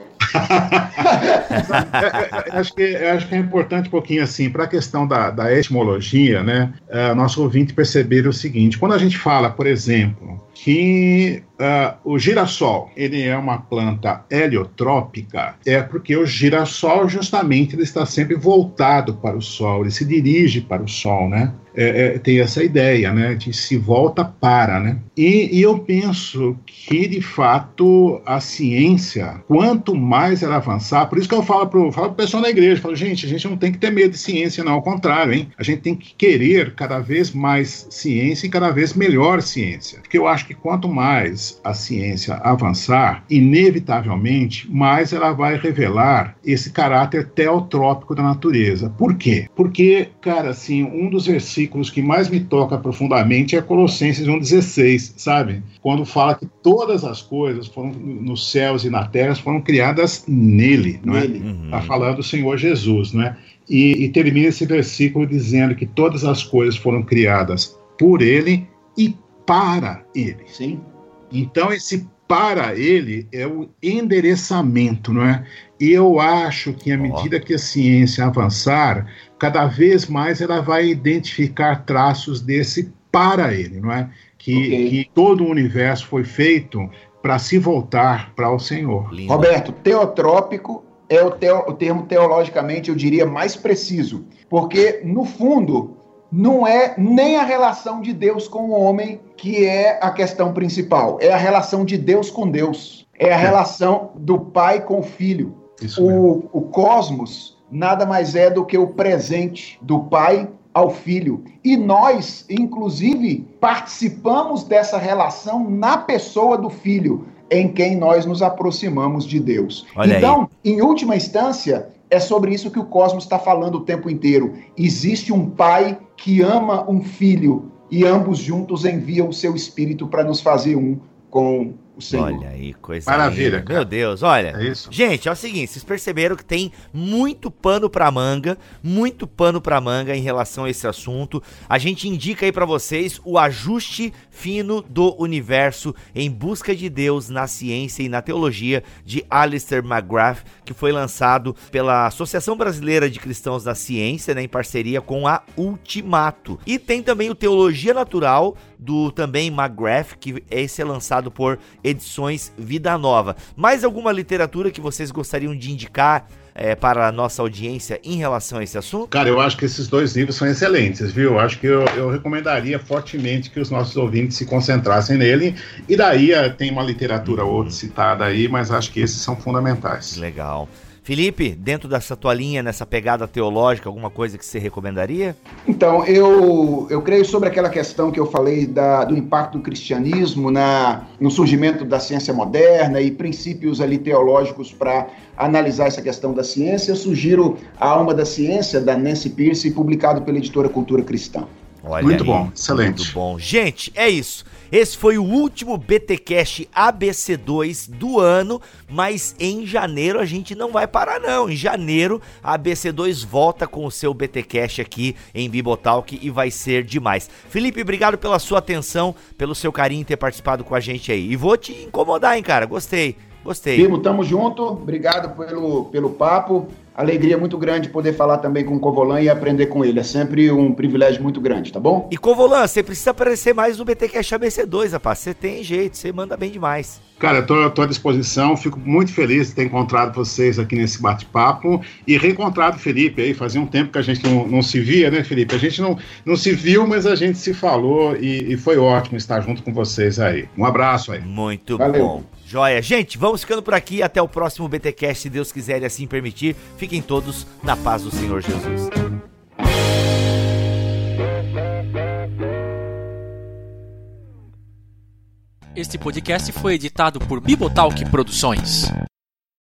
eu acho, que, eu acho que é importante um pouquinho assim, para a questão da, da etimologia, né? Uh, nosso ouvinte perceber o seguinte: quando a gente fala, por exemplo, que Uh, o girassol, ele é uma planta heliotrópica, é porque o girassol justamente ele está sempre voltado para o sol, ele se dirige para o sol, né? É, é, tem essa ideia, né, de se volta para, né, e, e eu penso que, de fato, a ciência, quanto mais ela avançar, por isso que eu falo para o pessoal da igreja, eu falo, gente, a gente não tem que ter medo de ciência, não, ao contrário, hein, a gente tem que querer cada vez mais ciência e cada vez melhor ciência, porque eu acho que quanto mais a ciência avançar, inevitavelmente, mais ela vai revelar esse caráter teotrópico da natureza. Por quê? Porque, cara, assim, um dos versículos que mais me toca profundamente é Colossenses um dezesseis, sabe? Quando fala que todas as coisas foram nos céus e na terra foram criadas nele, não é? Está falando do Senhor Jesus, não é? E, e termina esse versículo dizendo que todas as coisas foram criadas por ele e para ele. Sim. Então esse para ele é o endereçamento, não é? E eu acho que à medida que a ciência avançar, cada vez mais ela vai identificar traços desse para ele, não é? Que, okay. que todo o universo foi feito para se voltar para o Senhor. Lindo. Roberto, teotrópico é o, teo, o termo teologicamente, eu diria, mais preciso, porque, no fundo, não é nem a relação de Deus com o homem que é a questão principal, é a relação de Deus com Deus, é a relação do pai com o filho. Isso mesmo. O, o cosmos nada mais é do que o presente do pai ao filho, e nós, inclusive, participamos dessa relação na pessoa do filho, em quem nós nos aproximamos de Deus. Olha então, aí. Em última instância, é sobre isso que o cosmos está falando o tempo inteiro. Existe um pai que ama um filho e ambos juntos enviam o seu espírito para nos fazer um com o Senhor. Olha aí, coisa maravilha, meu Deus, olha. É isso. Gente, é o seguinte, vocês perceberam que tem muito pano para manga, muito pano para manga em relação a esse assunto. A gente indica aí para vocês o ajuste fino do universo em busca de Deus na ciência e na teologia de Alistair McGrath, que foi lançado pela Associação Brasileira de Cristãos na Ciência, né, em parceria com a Ultimato. E tem também o Teologia Natural do também McGrath, que esse é lançado por Edições Vida Nova. Mais alguma literatura que vocês gostariam de indicar é, para a nossa audiência em relação a esse assunto? Cara, eu acho que esses dois livros são excelentes, viu? Eu acho que eu, eu recomendaria fortemente que os nossos ouvintes se concentrassem nele, e daí tem uma literatura ou outra citada aí, mas acho que esses são fundamentais. Legal. Felipe, dentro dessa tua linha, nessa pegada teológica, alguma coisa que você recomendaria? Então, eu, eu creio sobre aquela questão que eu falei da, do impacto do cristianismo na, no surgimento da ciência moderna e princípios ali teológicos para analisar essa questão da ciência. Eu sugiro A Alma da Ciência, da Nancy Peirce, publicado pela editora Cultura Cristã. Olha muito aí, bom, excelente. Muito bom. Gente, é isso. Esse foi o último BTCast A B C dois do ano, mas em janeiro a gente não vai parar não. Em janeiro a A B C dois volta com o seu BTCast aqui em Bibotalk e vai ser demais. Felipe, obrigado pela sua atenção, pelo seu carinho em ter participado com a gente aí. E vou te incomodar, hein, cara? Gostei, gostei. Bibo, tamo junto. Obrigado pelo, pelo papo. Alegria muito grande poder falar também com o Covolan e aprender com ele. É sempre um privilégio muito grande, tá bom? E Covolan, você precisa aparecer mais no BTCast A B C dois, rapaz. Você tem jeito, você manda bem demais. Cara, eu tô, eu tô à disposição. Fico muito feliz de ter encontrado vocês aqui nesse bate-papo e reencontrado o Felipe aí. Fazia um tempo que a gente não, não se via, né, Felipe? A gente não, não se viu, mas a gente se falou e, e foi ótimo estar junto com vocês aí. Um abraço aí. Muito Valeu. Bom. Joia. Gente, vamos ficando por aqui. Até o próximo BTCast, se Deus quiser e assim permitir. Fiquem todos na paz do Senhor Jesus. Este podcast foi editado por Bibotalk Produções.